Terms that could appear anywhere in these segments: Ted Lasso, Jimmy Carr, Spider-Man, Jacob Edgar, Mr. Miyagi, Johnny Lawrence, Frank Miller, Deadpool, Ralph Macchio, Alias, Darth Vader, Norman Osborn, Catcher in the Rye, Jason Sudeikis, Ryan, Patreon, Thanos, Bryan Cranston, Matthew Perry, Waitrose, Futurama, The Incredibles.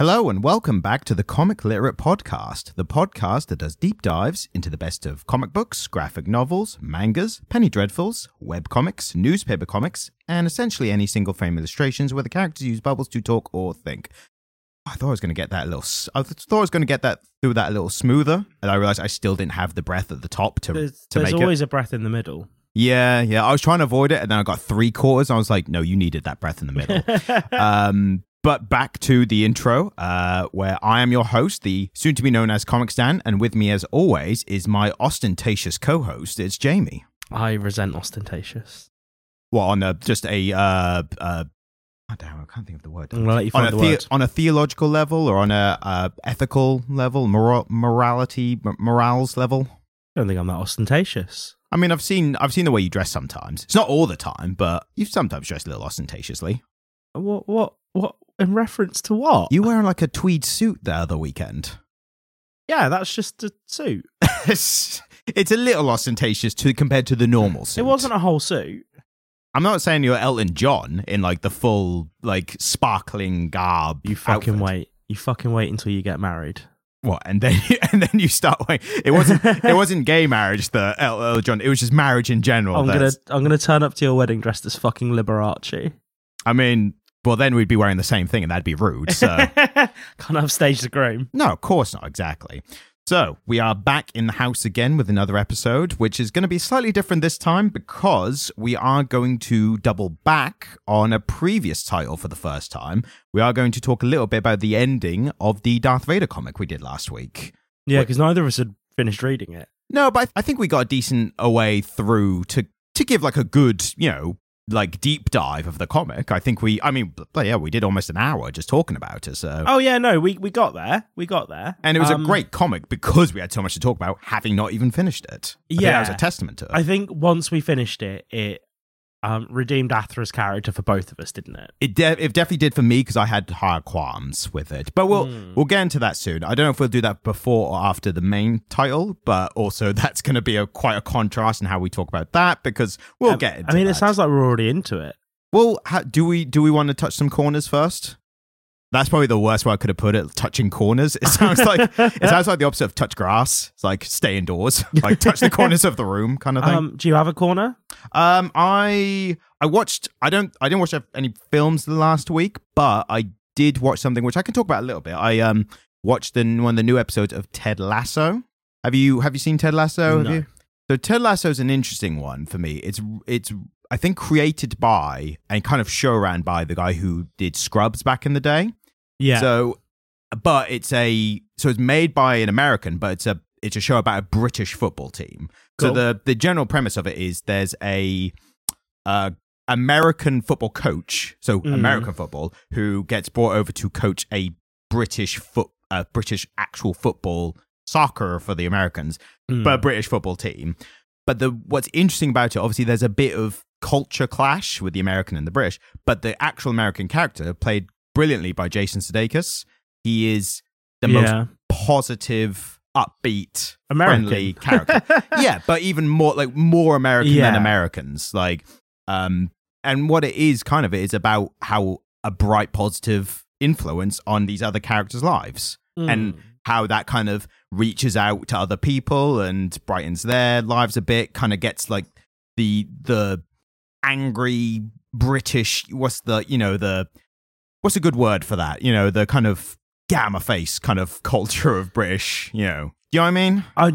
Hello and welcome back to the Comic Literate podcast, the podcast that does deep dives into the best of comic books, graphic novels, mangas, penny dreadfuls, web comics, newspaper comics, and essentially any single frame illustrations where the characters use bubbles to talk or think. I thought I was going to get through that a little smoother, and I realized I still didn't have the breath at the top to make it. There's always a breath in the middle. Yeah. I was trying to avoid it, and then I got three quarters. And I was like, no, you needed that breath in the middle. But back to the intro, where I am your host, the soon-to-be known as Comic Stan, and with me as always is my ostentatious co-host, it's Jamie. I resent ostentatious. Well, on I can't think of the word. On a theological level, or on a ethical level, morals level? I don't think I'm that ostentatious. I mean, I've seen the way you dress sometimes. It's not all the time, but you've sometimes dressed a little ostentatiously. What? In reference to what? You wearing like a tweed suit the other weekend. Yeah, that's just a suit. It's a little ostentatious compared to the normal suit. It wasn't a whole suit. I'm not saying you're Elton John in like the full, like sparkling garb. You fucking wait until you get married. What? And then you start waiting. It wasn't gay marriage, the Elton John. It was just marriage in general. I'm gonna turn up to your wedding dressed as fucking Liberace. I mean. Well, then we'd be wearing the same thing and that'd be rude. So can't upstage the groom. No, of course not. Exactly. So we are back in the house again with another episode, which is going to be slightly different this time because we are going to double back on a previous title for the first time. We are going to talk a little bit about the ending of the Darth Vader comic we did last week. Yeah, because neither of us had finished reading it. No, but I think we got a decent way through to give like a good, like deep dive of the comic. We did almost an hour just talking about it. So we got there. And it was a great comic because we had so much to talk about having not even finished it. I think that was a testament to it. I think once we finished it, it redeemed Aphra's character for both of us, didn't it? It definitely did for me because I had higher qualms with it. But we'll get into that soon. I don't know if we'll do that before or after the main title, but also that's going to be quite a contrast in how we talk about that because we'll get into it. It sounds like we're already into it. Well, do we want to touch some corners first? That's probably the worst way I could have put it. Touching corners. It sounds like the opposite of touch grass. It's like stay indoors, like touch the corners of the room, kind of thing. Do you have a corner? I didn't watch any films the last week, but I did watch something which I can talk about a little bit. I watched one of the new episodes of Ted Lasso. Have you seen Ted Lasso? No. So Ted Lasso is an interesting one for me. It's I think created by and kind of showran by the guy who did Scrubs back in the day. Yeah. So it's made by an American, but it's a show about a British football team. Cool. So the general premise of it is there's a American football coach, so American football, who gets brought over to coach a British actual football, soccer for the Americans, but a British football team. But what's interesting about it, obviously, there's a bit of culture clash with the American and the British, but the actual American character played brilliantly by Jason Sudeikis. He is the most positive, upbeat, American. Friendly character. Yeah, but even more American than Americans. And what it is kind of, it is about how a bright, positive influence on these other characters' lives and how that kind of reaches out to other people and brightens their lives a bit. Kind of gets like the angry British. What's a good word for that? The kind of gamma face kind of culture of British, Do you know what I mean? I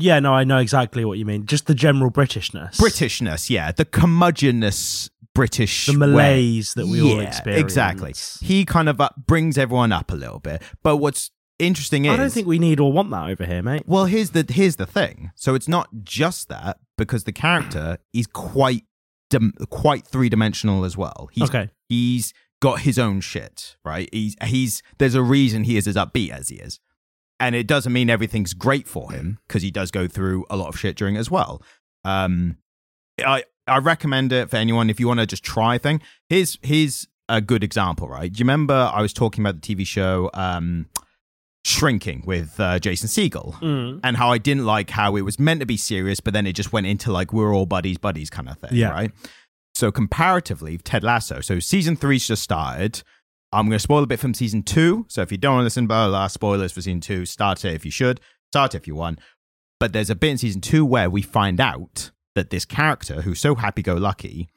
know exactly what you mean. Just the general Britishness. Britishness, yeah. The curmudgeonness British. The malaise that we all experience. Exactly. He kind of brings everyone up a little bit. But what's interesting is... I don't think we need or want that over here, mate. Well, here's the thing. So it's not just that, because the character is quite three-dimensional as well. He's got his own shit, right? There's a reason he is as upbeat as he is, and it doesn't mean everything's great for him because he does go through a lot of shit during it as well. I recommend it for anyone if you want to just try a thing. Here's a good example, right? Do you remember I was talking about the TV show Shrinking with Jason Segel and how I didn't like how it was meant to be serious, but then it just went into like we're all buddies kind of thing, right? So comparatively, Ted Lasso. So season 3's just started. I'm going to spoil a bit from season 2. So if you don't want to listen, blah, blah, blah, spoilers for season 2. Start it if you should. Start it if you want. But there's a bit in season 2 where we find out that this character, who's so happy-go-lucky,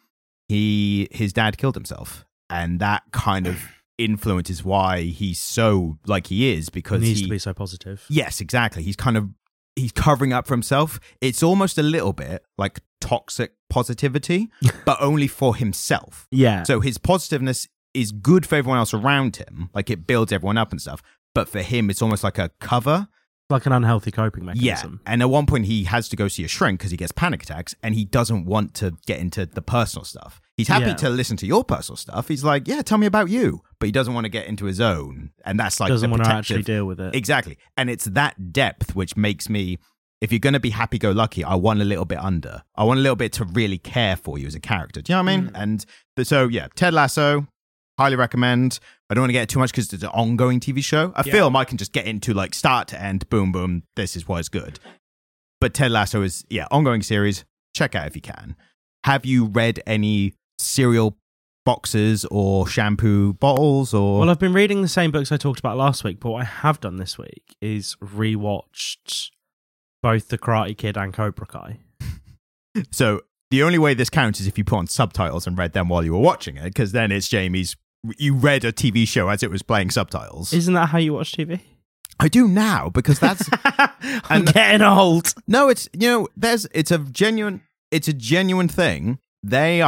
his dad killed himself. And that kind of influences why he's so like he is, because he needs to be so positive. Yes, exactly. He's covering up for himself. It's almost a little bit like toxic positivity, but only for himself. Yeah. So his positiveness is good for everyone else around him. Like it builds everyone up and stuff. But for him, it's almost like a cover. Like an unhealthy coping mechanism. Yeah. And at one point, he has to go see a shrink because he gets panic attacks and he doesn't want to get into the personal stuff. He's happy to listen to your personal stuff. He's like, yeah, tell me about you. But he doesn't want to get into his own. And that's like doesn't want to actually deal with it. Exactly. And it's that depth which makes me, if you're going to be happy-go-lucky, I want a little bit under. I want a little bit to really care for you as a character. Do you know what I mean? So, Ted Lasso, highly recommend. I don't want to get too much because it's an ongoing TV show. A film I can just get into like start to end, boom, boom, this is why it's good. But Ted Lasso is, ongoing series. Check out if you can. Have you read any cereal boxes or shampoo bottles or? Well, I've been reading the same books I talked about last week, but what I have done this week is rewatched both The Karate Kid and Cobra Kai. So the only way this counts is if you put on subtitles and read them while you were watching it, because then it's Jamie's. You read a TV show as it was playing subtitles. Isn't that how you watch TV? I do now, because that's I'm getting old. No, it's it's a genuine thing. They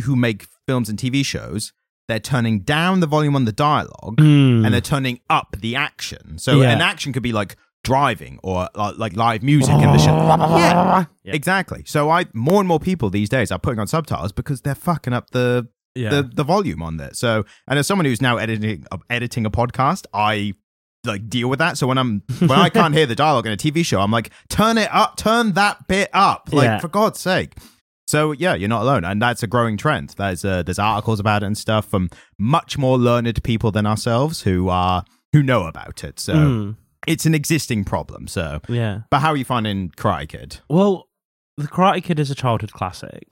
who make films and TV shows, they're turning down the volume on the dialogue and they're turning up the action. So an action could be like driving or like live music in the show. Yeah, yep. Exactly. So more and more people these days are putting on subtitles because they're fucking up the volume on that. So, and as someone who's now editing a podcast, I like deal with that. So when I can't hear the dialogue in a TV show, I'm like, turn it up, turn that bit up, for God's sake. So yeah, you're not alone, and that's a growing trend. There's articles about it and stuff from much more learned people than ourselves who know about it. So it's an existing problem. So yeah, but how are you finding Karate Kid? Well, the Karate Kid is a childhood classic.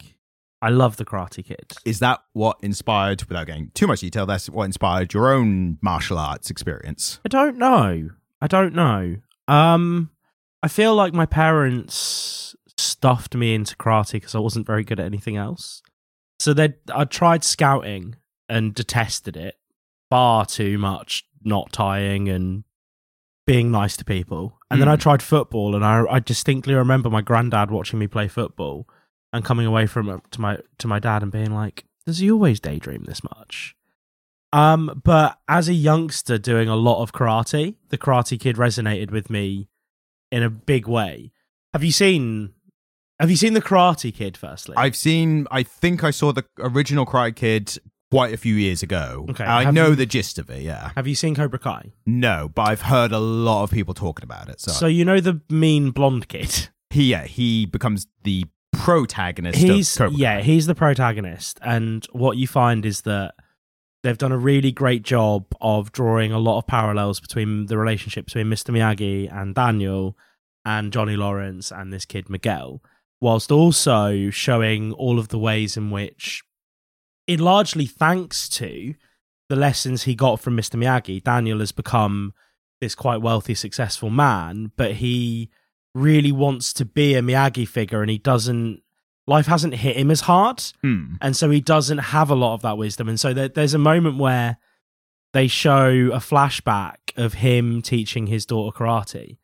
I love The Karate Kid. Is that what inspired, without getting too much detail, that's what inspired your own martial arts experience? I don't know. I feel like my parents stuffed me into karate because I wasn't very good at anything else. So I tried scouting and detested it far too much, not tying and being nice to people. And then I tried football, and I distinctly remember my granddad watching me play football. And coming away from it to my dad and being like, does he always daydream this much? But as a youngster doing a lot of karate, The Karate Kid resonated with me in a big way. Have you seen The Karate Kid firstly? I think I saw the original Karate Kid quite a few years ago. Okay. I know the gist of it, yeah. Have you seen Cobra Kai? No, but I've heard a lot of people talking about it. So you know the mean blonde kid? He becomes the protagonist. He's the protagonist, and what you find is that they've done a really great job of drawing a lot of parallels between the relationship between Mr. Miyagi and Daniel and Johnny Lawrence and this kid Miguel, whilst also showing all of the ways in which, it largely thanks to the lessons he got from Mr. Miyagi, Daniel has become this quite wealthy, successful man, but he really wants to be a Miyagi figure, and life hasn't hit him as hard, and so he doesn't have a lot of that wisdom. And so there's a moment where they show a flashback of him teaching his daughter karate,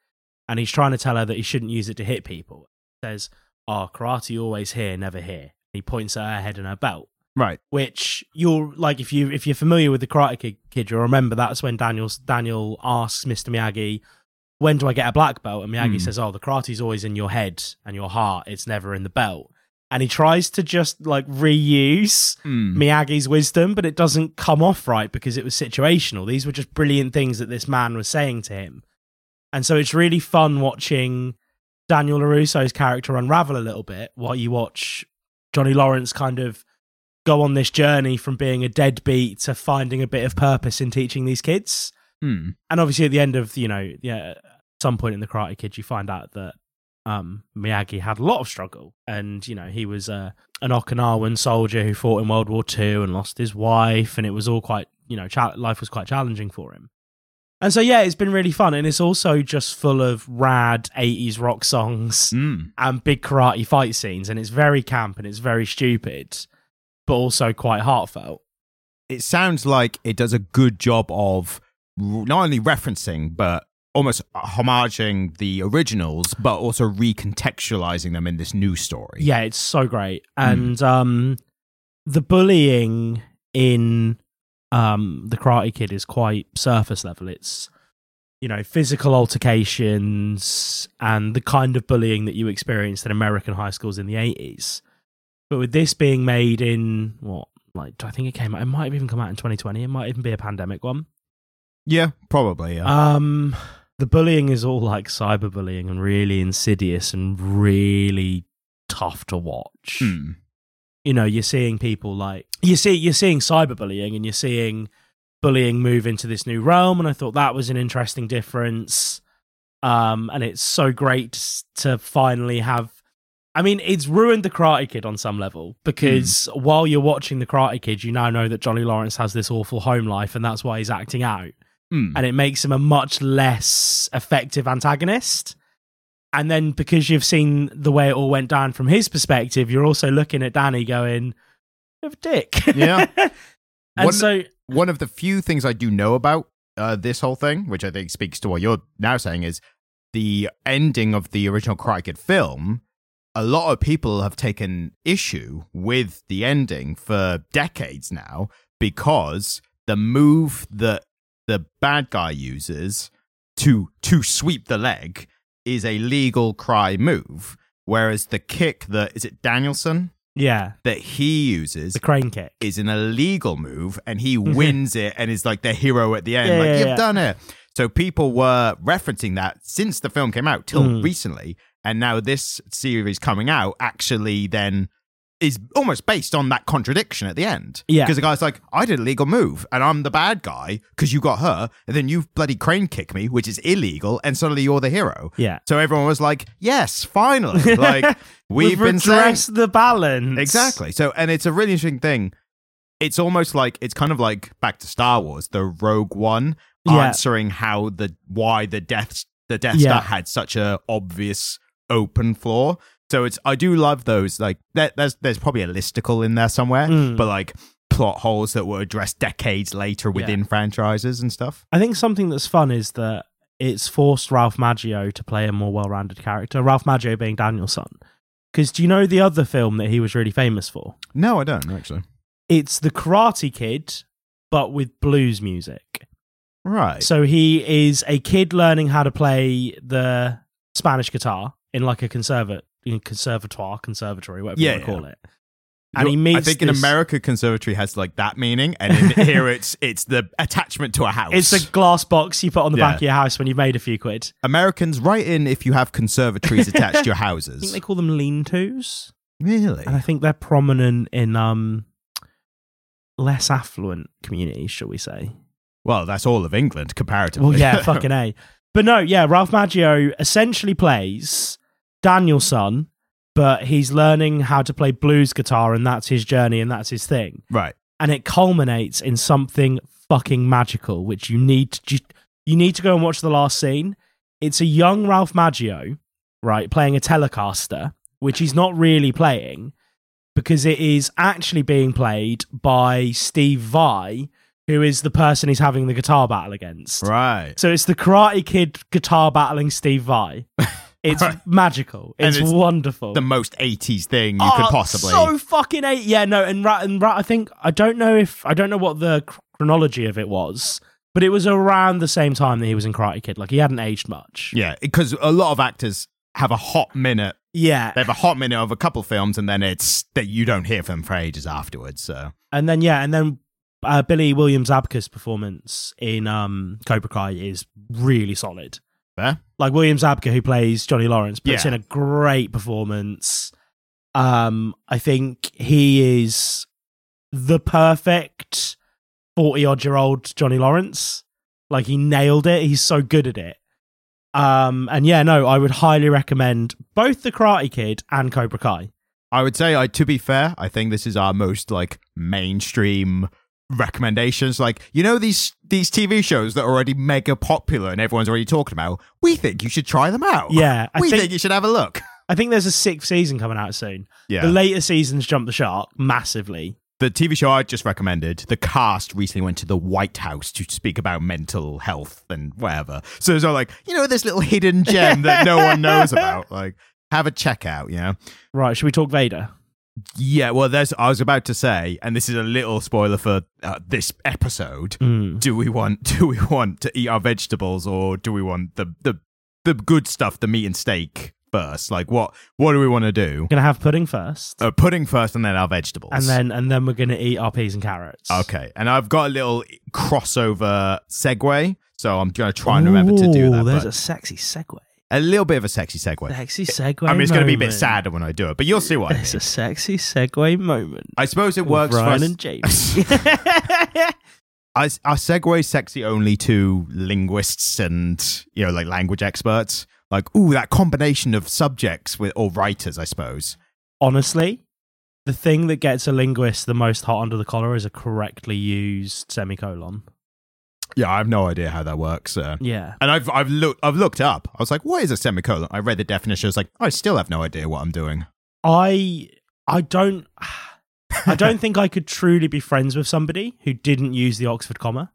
and he's trying to tell her that he shouldn't use it to hit people. He says, karate always here, never here. He points at her head and her belt. Right. Which you're like, if you're familiar with The Karate Kid, you'll remember that's when Daniel asks Mr. Miyagi, when do I get a black belt? And Miyagi says, the karate's always in your head and your heart. It's never in the belt. And he tries to just like reuse Miyagi's wisdom, but it doesn't come off right because it was situational. These were just brilliant things that this man was saying to him. And so it's really fun watching Daniel LaRusso's character unravel a little bit while you watch Johnny Lawrence kind of go on this journey from being a deadbeat to finding a bit of purpose in teaching these kids. And obviously at the end of, at some point in The Karate Kid, you find out that Miyagi had a lot of struggle. And, he was an Okinawan soldier who fought in World War II and lost his wife. And it was all quite you know, life was quite challenging for him. And so, yeah, it's been really fun. And it's also just full of rad 80s rock songs and big karate fight scenes. And it's very camp and it's very stupid, but also quite heartfelt. It sounds like it does a good job of not only referencing, but almost homaging the originals, but also recontextualizing them in this new story. Yeah, it's so great. And the bullying in The Karate Kid is quite surface level. It's, you know, physical altercations and the kind of bullying that you experienced in American high schools in the 80s. But with this being made in, what, like, I think it came out, it might have even come out in 2020. It might even be a pandemic one. Yeah, probably. Yeah. The bullying is all like cyberbullying and really insidious and really tough to watch. Mm. You know, you're seeing people like you're seeing cyberbullying and you're seeing bullying move into this new realm. And I thought that was an interesting difference. And it's so great to finally have. I mean, it's ruined The Karate Kid on some level, because while you're watching The Karate Kid, you now know that Johnny Lawrence has this awful home life and that's why he's acting out. And it makes him a much less effective antagonist. And then because you've seen the way it all went down from his perspective, you're also looking at Danny going, "You're a dick." Yeah. And one of the few things I do know about this whole thing, which I think speaks to what you're now saying, is the ending of the original Karate Kid film. A lot of people have taken issue with the ending for decades now, because the move that the bad guy uses to sweep the leg is a legal cry move, whereas the kick that, is it Danielson? Yeah. That he uses, the crane kick, is an illegal move, and he wins it and is like the hero at the end. You've done it. So people were referencing that since the film came out till recently, and now this series coming out actually then is almost based on that contradiction at the end. Yeah. Because the guy's like, I did a legal move and I'm the bad guy because you got her and then you bloody crane kick me, which is illegal, and suddenly you're the hero. Yeah. So everyone was like, yes, finally. Like, we've been redressed the balance. Exactly. So, and it's a really interesting thing. It's almost like, it's kind of like back to Star Wars, the Rogue One answering how the Death Star had such a obvious open flaw. So it's, I do love those, like, there's probably a listicle in there somewhere, but like plot holes that were addressed decades later within franchises and stuff. I think something that's fun is that it's forced Ralph Macchio to play a more well-rounded character, Ralph Macchio being Danielson. Because do you know the other film that he was really famous for? No, I don't, actually. It's The Karate Kid, but with blues music. Right. So he is a kid learning how to play the Spanish guitar in like a conservatory, whatever you want to call it. And he meets, I think, in America, conservatory has like that meaning, and in here it's the attachment to a house. It's a glass box you put on the back of your house when you've made a few quid. Americans, write in if you have conservatories attached to your houses. I think they call them lean-tos. Really? And I think they're prominent in less affluent communities, shall we say. Well, that's all of England, comparatively. Well, yeah, fucking A. But no, yeah, Ralph Macchio essentially plays Danielson, but he's learning how to play blues guitar, and that's his journey and that's his thing. Right. And it culminates in something fucking magical, which you need to go and watch the last scene. It's a young Ralph Macchio, right, playing a Telecaster, which he's not really playing, because it is actually being played by Steve Vai, who is the person he's having the guitar battle against. Right. So it's the Karate Kid guitar battling Steve Vai. It's magical. It's wonderful. The most 80s thing you could possibly. So fucking 80s. Yeah, no, and I think, I don't know what the chronology of it was, but it was around the same time that he was in Karate Kid. Like, he hadn't aged much. Yeah, because a lot of actors have a hot minute. Yeah. They have a hot minute of a couple films, and then it's that you don't hear from them for ages afterwards. So. And then, Billy William Zabka's performance in Cobra Kai is really solid. Fair. Like, William Zabka, who plays Johnny Lawrence, puts in a great performance. I think he is the perfect 40-odd-year-old Johnny Lawrence. Like, he nailed it. He's so good at it. I would highly recommend both The Karate Kid and Cobra Kai. I would say, to be fair, I think this is our most, like, mainstream recommendations, like, you know, these TV shows that are already mega popular and everyone's already talking about, we think you should try them out. Yeah. We think you should have a look. I think there's a 6th season coming out soon. Yeah. The later seasons jump the shark massively. The TV show I just recommended, the cast recently went to the White House to speak about mental health and whatever. So it's all like, you know, this little hidden gem that no one knows about. Like, have a check out, you know? Right, should we talk Vader? Yeah, well, I was about to say, and this is a little spoiler for this episode. Mm. Do we want to eat our vegetables, or do we want the good stuff, the meat and steak first? Like, what do we want to do? We're gonna have pudding first. Pudding first, and then our vegetables, and then we're gonna eat our peas and carrots. Okay, and I've got a little crossover segue, so I'm gonna try and remember to do that. There's a sexy segue. A little bit of a sexy segue. Sexy segue. I mean, it's going to be a bit sadder when I do it, but you'll see what I mean. It's a sexy segue moment. I suppose it works Brian for us. And James. I segue sexy only to linguists and, you know, like language experts. Like, ooh, that combination of subjects or writers, I suppose. Honestly, the thing that gets a linguist the most hot under the collar is a correctly used semicolon. Yeah, I have no idea how that works. Yeah, and I've looked up. I was like, "What is a semicolon?" I read the definition. I was like, "I still have no idea what I'm doing." I don't think I could truly be friends with somebody who didn't use the Oxford comma.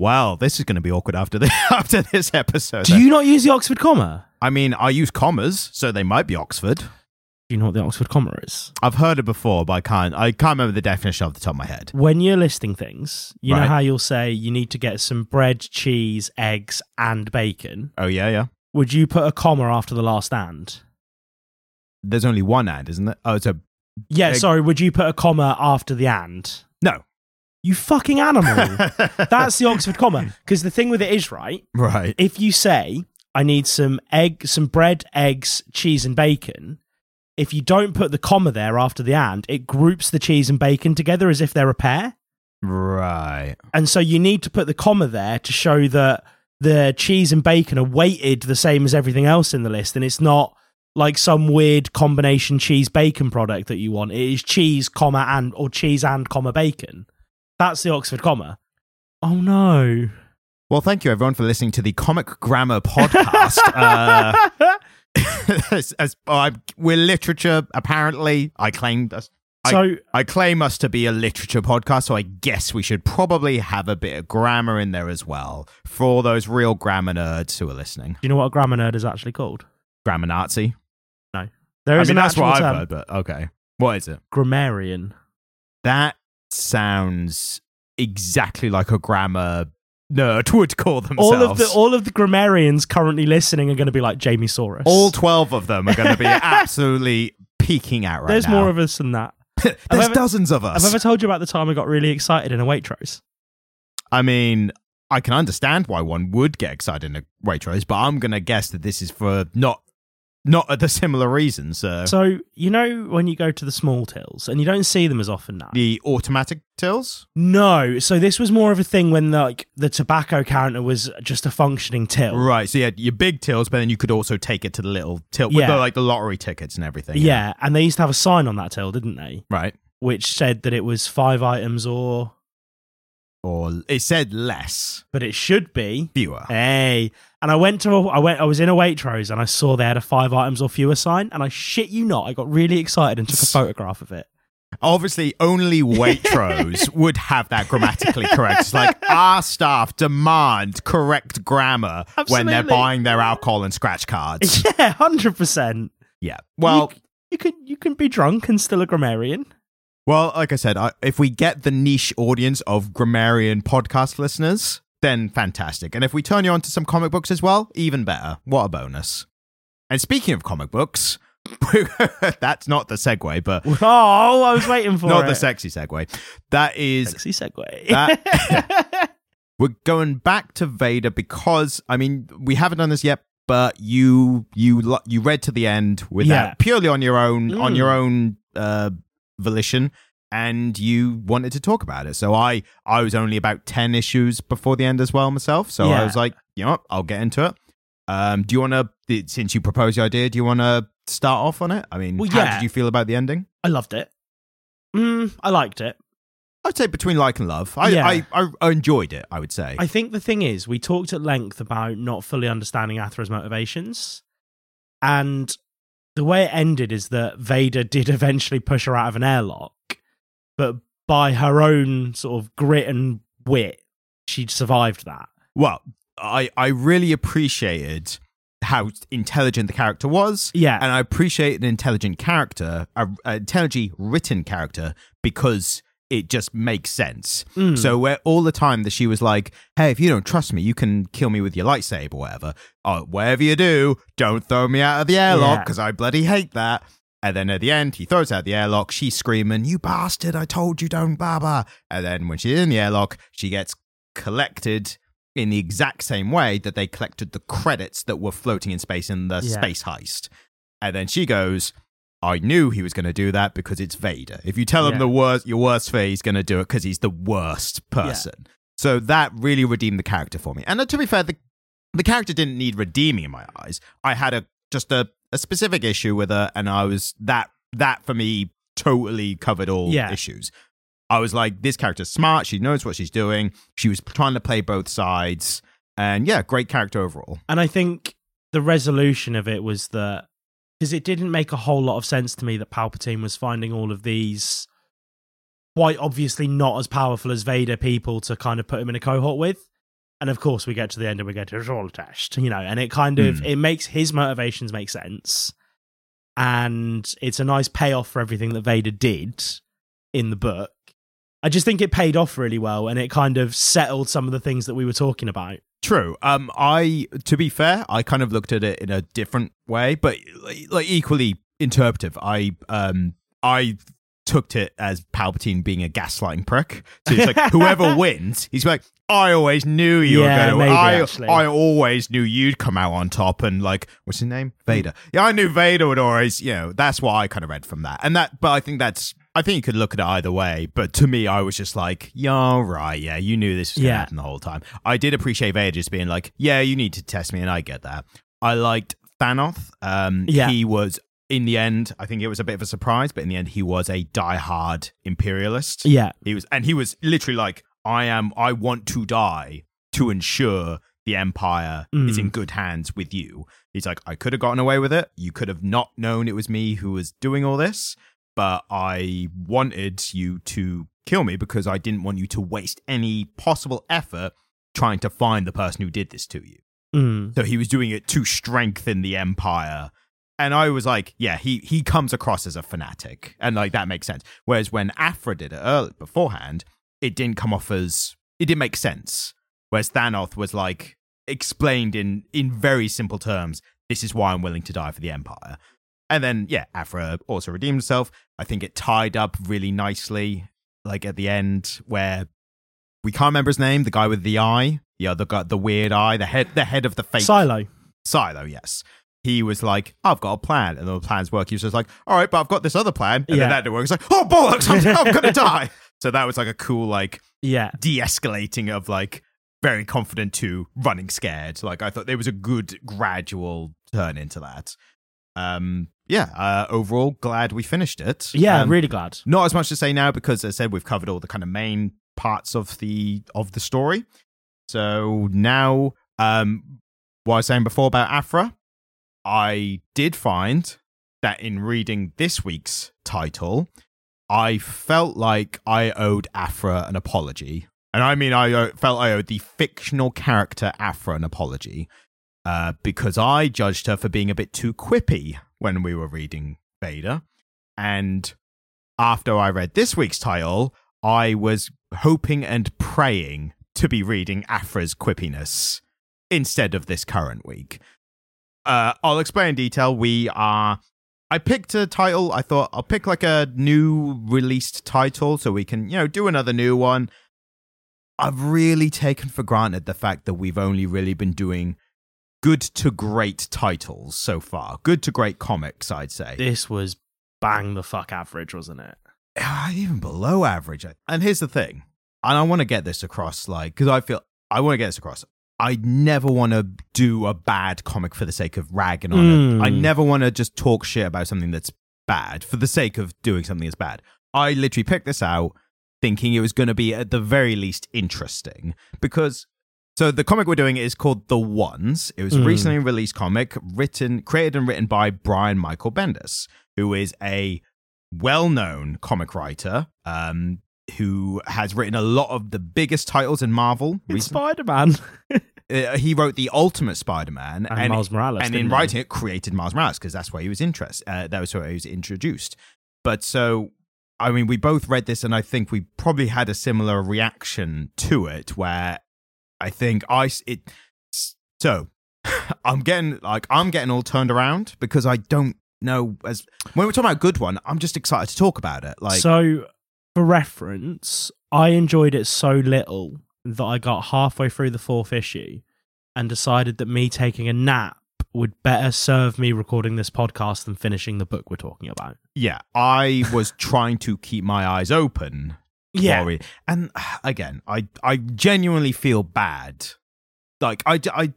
Wow, this is going to be awkward after this episode. Do you not use the Oxford comma? I mean, I use commas, so they might be Oxford. Do you know what the Oxford comma is? I've heard it before, but I can't remember the definition off the top of my head. When you're listing things, you know how you'll say you need to get some bread, cheese, eggs, and bacon. Oh, yeah, yeah. Would you put a comma after the last "and"? There's only one "and", isn't there? Oh, it's a... Yeah, sorry, would you put a comma after the "and"? No. You fucking animal. That's the Oxford comma. Because the thing with it is, right? Right. If you say, I need some bread, eggs, cheese, and bacon... If you don't put the comma there after the "and", it groups the cheese and bacon together as if they're a pair. Right. And so you need to put the comma there to show that the cheese and bacon are weighted the same as everything else in the list. And it's not like some weird combination cheese-bacon product that you want. It is cheese, comma, and, or cheese and, comma, bacon. That's the Oxford comma. Oh, no. Well, thank you, everyone, for listening to the Comic Grammar Podcast. We're literature, apparently. I claim us to be a literature podcast, so I guess we should probably have a bit of grammar in there as well for all those real grammar nerds who are listening. Do you know what a grammar nerd is actually called? Grammar Nazi? No. That's what I've heard, but okay. What is it? Grammarian. That sounds exactly like a grammar nerd would call themselves. All of the grammarians currently listening are going to be like Jamie Soros. All 12 of them are going to be absolutely peeking out right now. There's more of us than that. There's dozens of us. I've ever told you about the time I got really excited in a Waitrose. I mean, I can understand why one would get excited in a Waitrose, but I'm going to guess that this is for not the similar reasons. So, you know when you go to the small tills, and you don't see them as often now. The automatic tills? No. So this was more of a thing when the tobacco counter was just a functioning till. Right. So you had your big tills, but then you could also take it to the little till with the lottery tickets and everything. Yeah. Yeah. And they used to have a sign on that till, didn't they? Right. Which said that it was 5 items or it said less, but it should be fewer. Hey, and I was in a Waitrose and I saw they had a 5 items or fewer sign, and I shit you not, I got really excited and took a photograph of it. Obviously, only Waitrose would have that grammatically correct. It's like our staff demand correct grammar. Absolutely. When they're buying their alcohol and scratch cards. Yeah, 100%. Yeah. Well, you can be drunk and still a grammarian. Well, like I said, if we get the niche audience of grammarian podcast listeners, then fantastic. And if we turn you on to some comic books as well, even better. What a bonus. And speaking of comic books, that's not the segue, but... Oh, I was waiting for not it. Not the sexy segue. That is... Sexy segue. We're going back to Vader because, I mean, we haven't done this yet, but you read to the end with that purely on your own, on your own... volition, and you wanted to talk about it. So I was only about 10 issues before the end as well myself, so I was like, you know what, I'll get into it. Do you want to, since you proposed the idea, do you want to start off on it? I mean, how did you feel about the ending? I loved it. I liked it. I'd say between like and love. I enjoyed it, I would say. I think the thing is, we talked at length about not fully understanding Athra's motivations. And the way it ended is that Vader did eventually push her out of an airlock, but by her own sort of grit and wit, she'd survived that. Well, I really appreciated how intelligent the character was. Yeah. And I appreciate an intelligent character, an intelligently written character, because it just makes sense. Mm. So where all the time that she was like, hey, if you don't trust me, you can kill me with your lightsaber or whatever. Oh, whatever you do, don't throw me out of the airlock, because I bloody hate that. And then at the end, he throws out the airlock. She's screaming, you bastard, I told you don't, blah, blah. And then when she's in the airlock, she gets collected in the exact same way that they collected the credits that were floating in space in the space heist. And then she goes, I knew he was going to do that because it's Vader. If you tell him the worst, your worst fear, he's going to do it because he's the worst person. Yeah. So that really redeemed the character for me. And to be fair, the character didn't need redeeming in my eyes. I had a specific issue with her, and I was that for me totally covered all issues. I was like, this character's smart, she knows what she's doing, she was trying to play both sides, and great character overall. And I think the resolution of it was that, because it didn't make a whole lot of sense to me that Palpatine was finding all of these quite obviously not as powerful as Vader people to kind of put him in a cohort with. And of course, we get to the end and we go to it's all attached, and it kind of, it makes his motivations make sense. And it's a nice payoff for everything that Vader did in the book. I just think it paid off really well, and it kind of settled some of the things that we were talking about. True. To be fair, I kind of looked at it in a different way, but like equally interpretive. I took it as Palpatine being a gaslighting prick. So he's like, whoever wins, he's like, I always knew you were going to win. I always knew you'd come out on top, and like, what's his name? Vader. Yeah, I knew Vader would always, that's what I kind of read from that. And that, but I think you could look at it either way, but to me, I was just like, yeah, right, yeah, you knew this was going to happen the whole time. I did appreciate Vader just being like, yeah, you need to test me, and I get that. I liked Thanos. He was, in the end, I think it was a bit of a surprise, but in the end, he was a diehard imperialist. Yeah. He was literally like, I want to die to ensure the Empire is in good hands with you. He's like, I could have gotten away with it. You could have not known it was me who was doing all this. But I wanted you to kill me because I didn't want you to waste any possible effort trying to find the person who did this to you. Mm. So he was doing it to strengthen the Empire. And I was like, yeah, he comes across as a fanatic. And like that makes sense. Whereas when Aphra did it beforehand, it didn't come off as... It didn't make sense. Whereas Thanos was like, explained in very simple terms, this is why I'm willing to die for the Empire. And then, Aphra also redeemed herself. I think it tied up really nicely, like at the end where we can't remember his name, the guy with the eye, the other guy, the weird eye, the head of the fake. Silo, yes. He was like, I've got a plan. And the plan's work. He was just like, all right, but I've got this other plan. And then that didn't work. He's like, oh, bollocks, I'm going to die. So that was like a cool, like, de-escalating of like, very confident to running scared. Like, I thought there was a good gradual turn into that. Overall, glad we finished it. Yeah, really glad. Not as much to say now because, as I said, we've covered all the kind of main parts of the story. So now, what I was saying before about Aphra, I did find that in reading this week's title, I felt like I owed Aphra an apology. And I mean, I felt I owed the fictional character Aphra an apology. Because I judged her for being a bit too quippy when we were reading Vader. And after I read this week's title, I was hoping and praying to be reading Aphra's quippiness instead of this current week. I'll explain in detail. I picked a title. I thought I'll pick like a new released title so we can, do another new one. I've really taken for granted the fact that we've only really been doing good to great titles so far. Good to great comics, I'd say. This was bang the fuck average, wasn't it? Even below average. And here's the thing. And I want to get this across, because I want to get this across. I never want to do a bad comic for the sake of ragging on it. I never want to just talk shit about something that's bad for the sake of doing something that's bad. I literally picked this out thinking it was going to be at the very least interesting, because so the comic we're doing is called The Ones. It was a recently released comic created and written by Brian Michael Bendis, who is a well-known comic writer who has written a lot of the biggest titles in Marvel. It's Spider-Man. He wrote the Ultimate Spider-Man and Miles Morales, and in writing it created Miles Morales because that's where he was that was where he was introduced. But so, I mean, we both read this and I think we probably had a similar reaction to it where. I'm getting all turned around because I don't know as when we're talking about a good one, I'm just excited to talk about it. Like, so for reference, I enjoyed it so little that I got halfway through the fourth issue and decided that me taking a nap would better serve me recording this podcast than finishing the book we're talking about. Yeah, I was trying to keep my eyes open. Yeah. Worry. And again, I genuinely feel bad. Like, I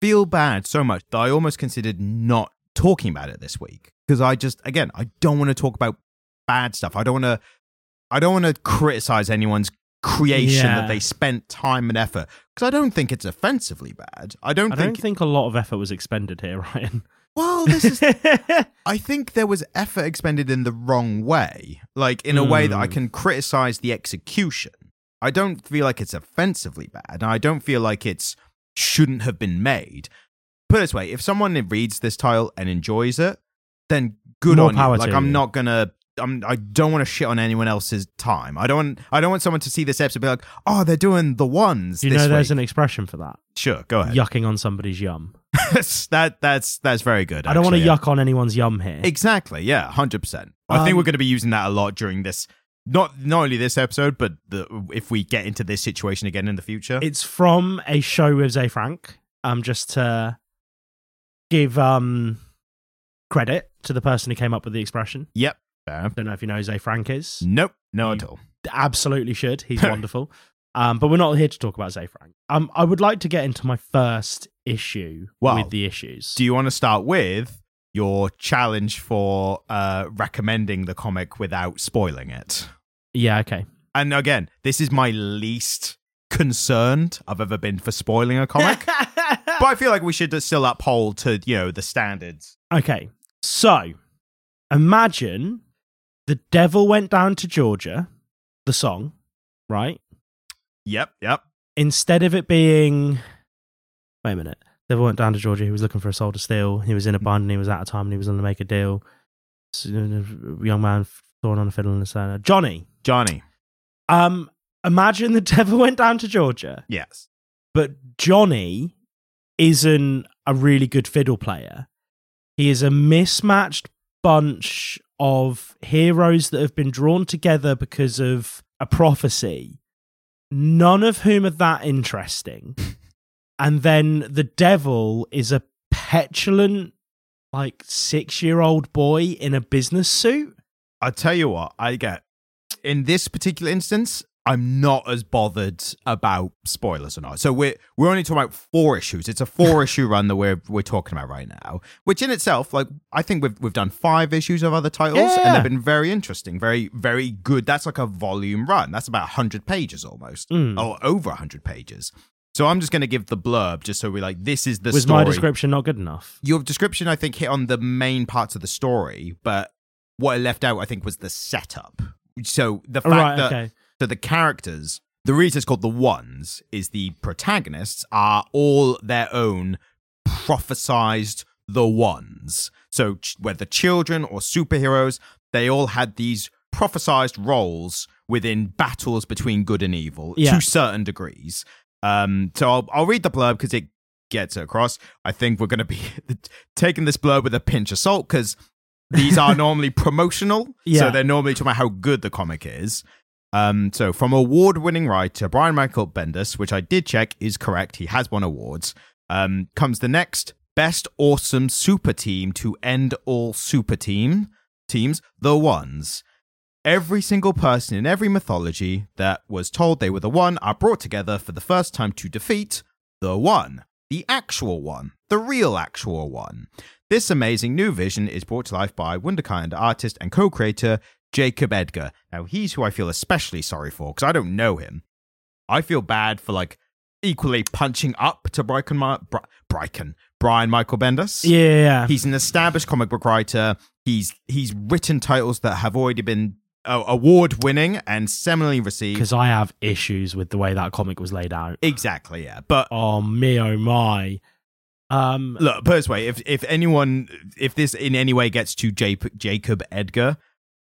feel bad so much that I almost considered not talking about it this week because I don't want to talk about bad stuff. I don't want to criticize anyone's creation that they spent time and effort, because I don't think it's offensively bad. I don't think a lot of effort was expended here, Ryan. Well, this is. I think there was effort expended in the wrong way, like in a way that I can criticize the execution. I don't feel like it's offensively bad. I don't feel like it shouldn't have been made. Put it this way: if someone reads this title and enjoys it, then good on you. Like, I'm not gonna. I don't want to shit on anyone else's time. I don't want someone to see this episode and be like, "Oh, they're doing The Ones." You know, there's an expression for that. Sure, go ahead. Yucking on somebody's yum. That's very good. I don't want to yuck on anyone's yum here. Exactly. Yeah, 100%. I think we're going to be using that a lot during this. Not only this episode, but if we get into this situation again in the future. It's from a show with Zefrank. Just to give credit to the person who came up with the expression. Yep. I don't know if you know who Zefrank is. Nope, not at all. Absolutely should. He's wonderful. But we're not here to talk about Zefrank. I would like to get into my first issue with the issues. Do you want to start with your challenge for recommending the comic without spoiling it? Yeah, okay. And again, this is my least concerned I've ever been for spoiling a comic. But I feel like we should still uphold to, the standards. Okay, so imagine... The Devil Went Down to Georgia, the song, right? Yep. Instead of it being... Wait a minute. Devil Went Down to Georgia, he was looking for a soul to steal. He was in a bind and he was out of time and he was going to make a deal. So, young man thorn on a fiddle and a sailor. Johnny. Imagine the Devil Went Down to Georgia. Yes. But Johnny isn't a really good fiddle player. He is a mismatched bunch of heroes that have been drawn together because of a prophecy, none of whom are that interesting. And then the devil is a petulant, like, 6-year-old boy in a business suit. I tell you what, in this particular instance, I'm not as bothered about spoilers or not. So we're only talking about 4 issues. It's a 4 issue run that we're talking about right now, which in itself, like, I think we've done 5 issues of other titles, and they've been very interesting, very, very good. That's like a volume run. That's about 100 pages almost, or over 100 pages. So I'm just going to give the blurb just so we're like, this is the story. Was my description not good enough? Your description, I think, hit on the main parts of the story, but what I left out, I think, was the setup. So the fact that... Okay. So the characters, the reason it's called The Ones is the protagonists are all their own prophesized The Ones. So whether children or superheroes, they all had these prophesized roles within battles between good and evil to certain degrees. So I'll read the blurb because it gets it across. I think we're going to be taking this blurb with a pinch of salt because these are normally promotional. Yeah. So they're normally talking about how good the comic is. So from award-winning writer Brian Michael Bendis, which I did check is correct, he has won awards, comes the next best awesome super team to end all super teams, The Ones. Every single person in every mythology that was told they were the one are brought together for the first time to defeat The One, the actual one, the real actual one. This amazing new vision is brought to life by wunderkind artist and co-creator Jacob Edgar. Now, he's who I feel especially sorry for, because I don't know him. I feel bad for, like, equally punching up to Brian Michael Bendis. Yeah. He's an established comic book writer. He's written titles that have already been award-winning and seminally received. Because I have issues with the way that comic was laid out. Exactly, yeah. But oh, me, oh, my. Look, put it this way, if this in any way gets to Jacob Edgar,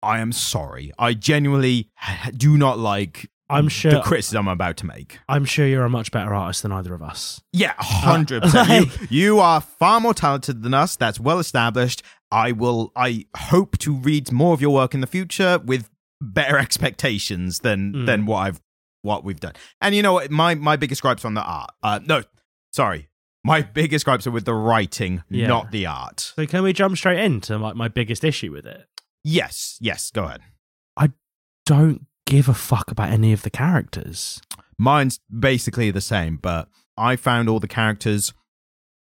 I am sorry. I genuinely do not like the criticism I'm about to make. I'm sure you're a much better artist than either of us. Yeah, 100%. You are far more talented than us. That's well established. I hope to read more of your work in the future with better expectations than what we've done. And you know what? My biggest gripes on the art. My biggest gripes are with the writing, not the art. So can we jump straight into my biggest issue with it? Yes, go ahead. I don't give a fuck about any of the characters. Mine's basically the same, but I found all the characters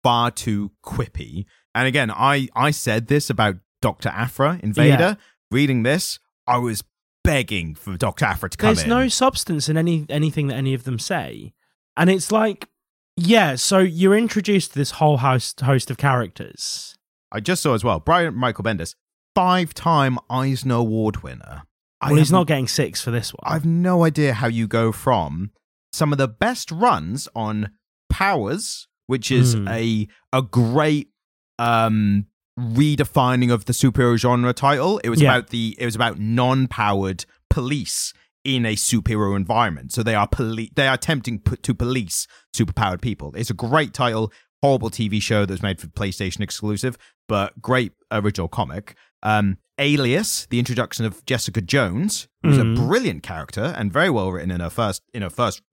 far too quippy. And again, I said this about Dr. Aphra in Vader. Yeah. Reading this, I was begging for Dr. Aphra to come in. There's no substance in anything that any of them say. And it's like, yeah, so you're introduced to this whole host of characters. I just saw as well, Brian Michael Bendis, 5-time Eisner Award winner. Well, he's not getting 6 for this one. I've no idea how you go from some of the best runs on Powers, which is a great redefining of the superhero genre title. It was about non-powered police in a superhero environment. So they are attempting to police superpowered people. It's a great title, horrible TV show that was made for PlayStation exclusive, but great original comic. Alias, the introduction of Jessica Jones, who's a brilliant character and very well written in her first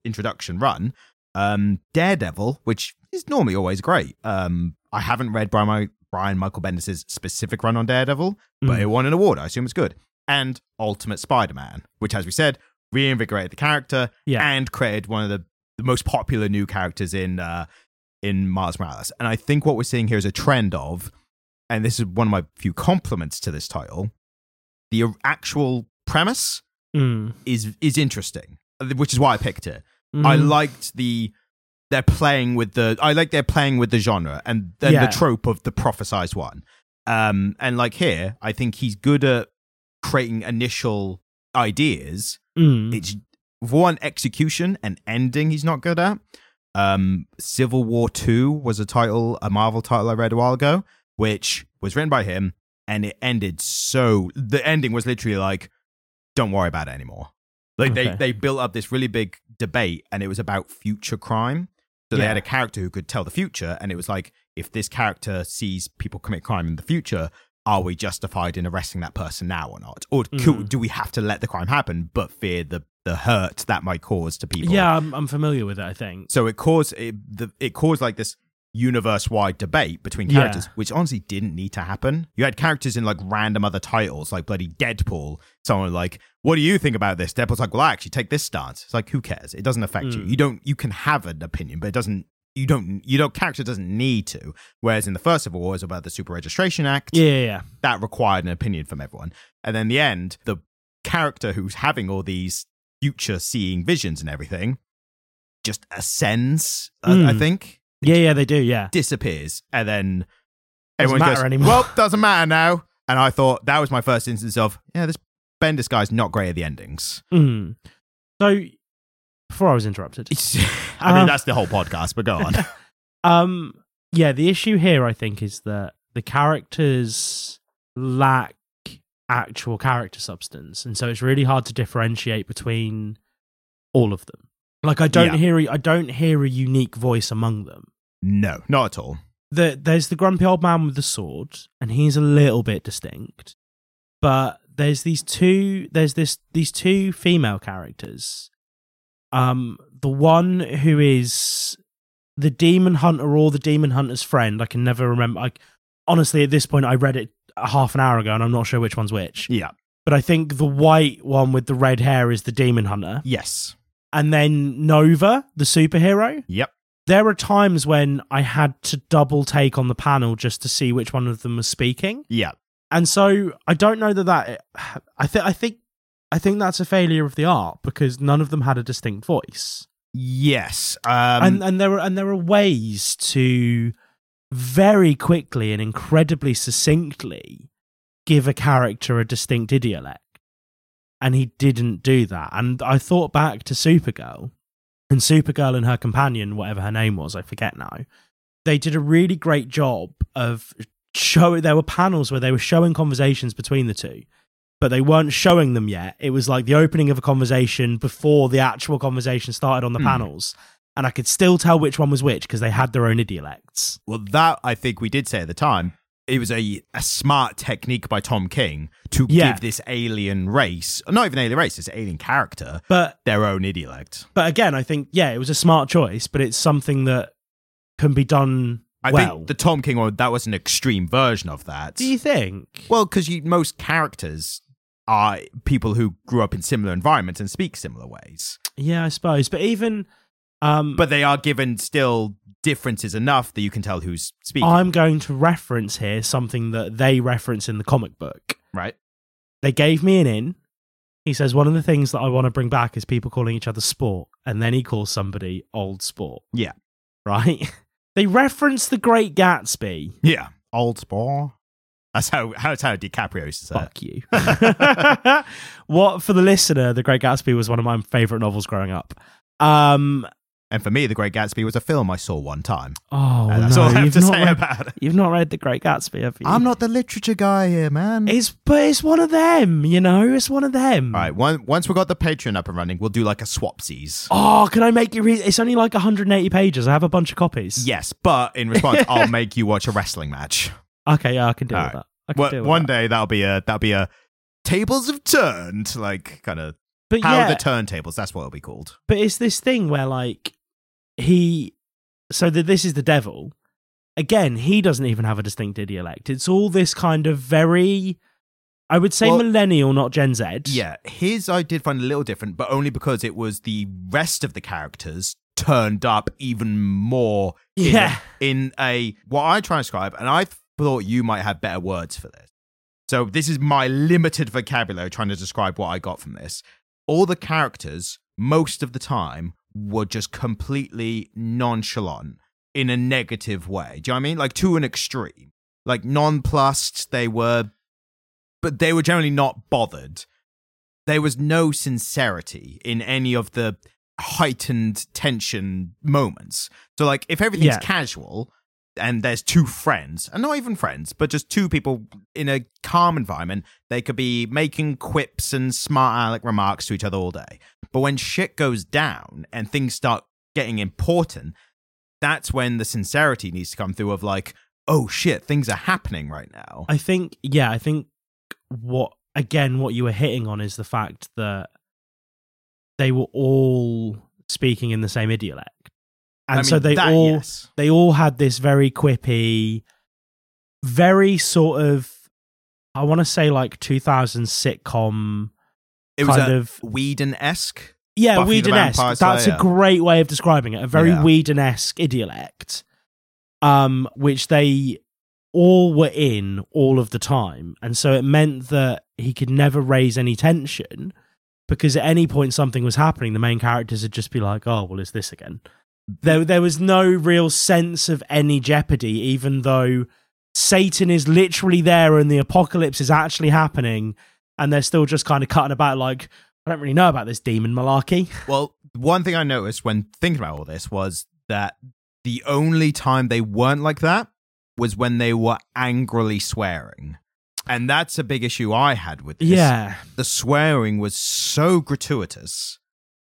introduction run. Daredevil, which is normally always great. I haven't read Brian Michael Bendis' specific run on Daredevil, but it won an award. I assume it's good. And Ultimate Spider-Man, which, as we said, reinvigorated the character and created one of the most popular new characters in Miles Morales. And I think what we're seeing here is a trend of, and this is one of my few compliments to this title, the actual premise is interesting, which is why I picked it. I liked they're playing with the genre and then the trope of the prophesized one. And like here, I think he's good at creating initial ideas. It's one, execution and ending he's not good at. Civil War 2 was a Marvel title I read a while ago, which was written by him, and it ended the ending was literally like, don't worry about it anymore. Like they built up this really big debate, and it was about future crime. So they had a character who could tell the future, and it was like, if this character sees people commit crime in the future, are we justified in arresting that person now or not? Or do we have to let the crime happen but fear the hurt that might cause to people? Yeah, I'm familiar with that, I think. So it caused like this universe-wide debate between characters, which honestly didn't need to happen. You had characters in like random other titles, like bloody Deadpool. Someone like, what do you think about this? Deadpool's like, well, I actually take this stance. It's like, who cares? It doesn't affect you. You can have an opinion, but it doesn't. Character doesn't need to. Whereas in the first Civil War, it was about the Super Registration Act. Yeah. That required an opinion from everyone. And then the end, the character who's having all these future-seeing visions and everything just ascends, I think. Yeah, they do, yeah. Disappears. And then everyone goes, anymore. Well, doesn't matter now. And I thought that was my first instance of, this Bendis guy's not great at the endings. So... before I was interrupted. I mean, that's the whole podcast, but go on. The issue here, I think, is that the characters lack actual character substance. And so it's really hard to differentiate between all of them. Like, I don't hear a unique voice among them. No, not at all. There's the grumpy old man with the sword, and he's a little bit distinct. But there's these two female characters. The one who is the demon hunter or the demon hunter's friend, I can never remember. Honestly, at this point, I read it half an hour ago, and I'm not sure which one's which. Yeah. But I think the white one with the red hair is the demon hunter. Yes. And then Nova, the superhero. Yep. There are times when I had to double take on the panel just to see which one of them was speaking. Yeah. And so I don't know that I think that's a failure of the art, because none of them had a distinct voice. Yes, and there are ways to very quickly and incredibly succinctly give a character a distinct idiolect, and he didn't do that. And I thought back to Supergirl, and Supergirl and her companion, whatever her name was, I forget now, they did a really great job of showing. There were panels where they were showing conversations between the two, but they weren't showing them yet. It was like the opening of a conversation before the actual conversation started on the panels. And I could still tell which one was which because they had their own idiolects. Well, that I think we did say at the time, it was a smart technique by Tom King to give this alien race, not even alien race, this alien character, but their own idiolect. But again, I think, it was a smart choice, but it's something that can be done. I think the Tom King one, that was an extreme version of that. Do you think? Well, because most characters are people who grew up in similar environments and speak similar ways. Yeah, I suppose. But even... but they are given still differences enough that you can tell who's speaking. I'm going to reference here something that they reference in the comic book. Right. They gave me an in. He says, one of the things that I want to bring back is people calling each other sport. And then he calls somebody old sport. Yeah. Right? They reference The Great Gatsby. Yeah. Old sport. That's how DiCaprio used to say. Fuck you. What, for the listener, The Great Gatsby was one of my favourite novels growing up. And for me, The Great Gatsby was a film I saw one time. Oh, that's all I have to say about it. You've not read The Great Gatsby, have you? I'm not the literature guy here, man. But it's one of them, you know? It's one of them. All right, once we've got the Patreon up and running, we'll do like a swapsies. Oh, can I make you read? It's only like 180 pages. I have a bunch of copies. Yes, but in response, I'll make you watch a wrestling match. Okay, yeah, I can deal with that. One day that'll be a tables have turned, like kind of how the turntables. That's what it'll be called. But it's this thing where like this is the devil again. He doesn't even have a distinct idiolect. It's all this kind of very, I would say millennial, not Gen Z. Yeah, his I did find a little different, but only because it was the rest of the characters turned up even more. In a what I try to describe, and I thought you might have better words for this. So this is my limited vocabulary trying to describe what I got from this. All the characters, most of the time, were just completely nonchalant in a negative way. Do you know what I mean? Like to an extreme. Like nonplussed, but they were generally not bothered. There was no sincerity in any of the heightened tension moments. So like if everything's casual and there's two friends, and not even friends, but just two people in a calm environment, they could be making quips and smart aleck remarks to each other all day. But when shit goes down and things start getting important, that's when the sincerity needs to come through of like, oh shit, things are happening right now. I think what you were hitting on is the fact that they were all speaking in the same idiolect. And they all had this very quippy, very sort of, I want to say like 2000 sitcom. It was kind of Whedon-esque. Yeah, Buffy Whedon-esque. That's a great way of describing it. A very Whedon-esque idiolect, which they all were in all of the time. And so it meant that he could never raise any tension because at any point something was happening, the main characters would just be like, oh, well, it's this again. There was no real sense of any jeopardy, even though Satan is literally there and the apocalypse is actually happening, and they're still just kind of cutting about like, I don't really know about this demon malarkey. Well, one thing I noticed when thinking about all this was that the only time they weren't like that was when they were angrily swearing. And that's a big issue I had with this. Yeah. The swearing was so gratuitous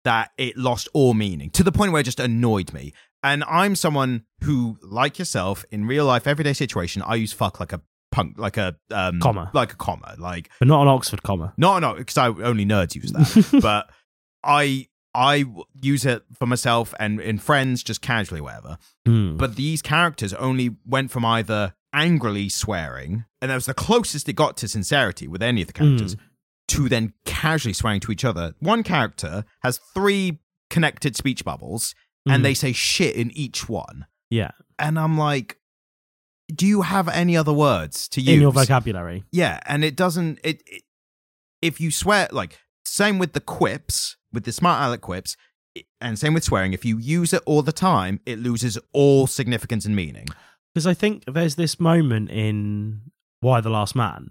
that it lost all meaning, to the point where it just annoyed me. And I'm someone who, like yourself, in real life, everyday situation, I use fuck like a punk, like a comma, like a comma, like, but not an Oxford comma. No, because only nerds use that. But I use it for myself and in friends, just casually, whatever. But these characters only went from either angrily swearing, and that was the closest it got to sincerity with any of the characters, to then casually swearing to each other. One character has 3 connected speech bubbles, and they say shit in each one. Yeah. And I'm like, do you have any other words to use in your vocabulary? Yeah. And it doesn't, it if you swear, like, same with the quips, with the smart aleck quips, and same with swearing, if you use it all the time, it loses all significance and meaning. Because I think there's this moment in Why the Last Man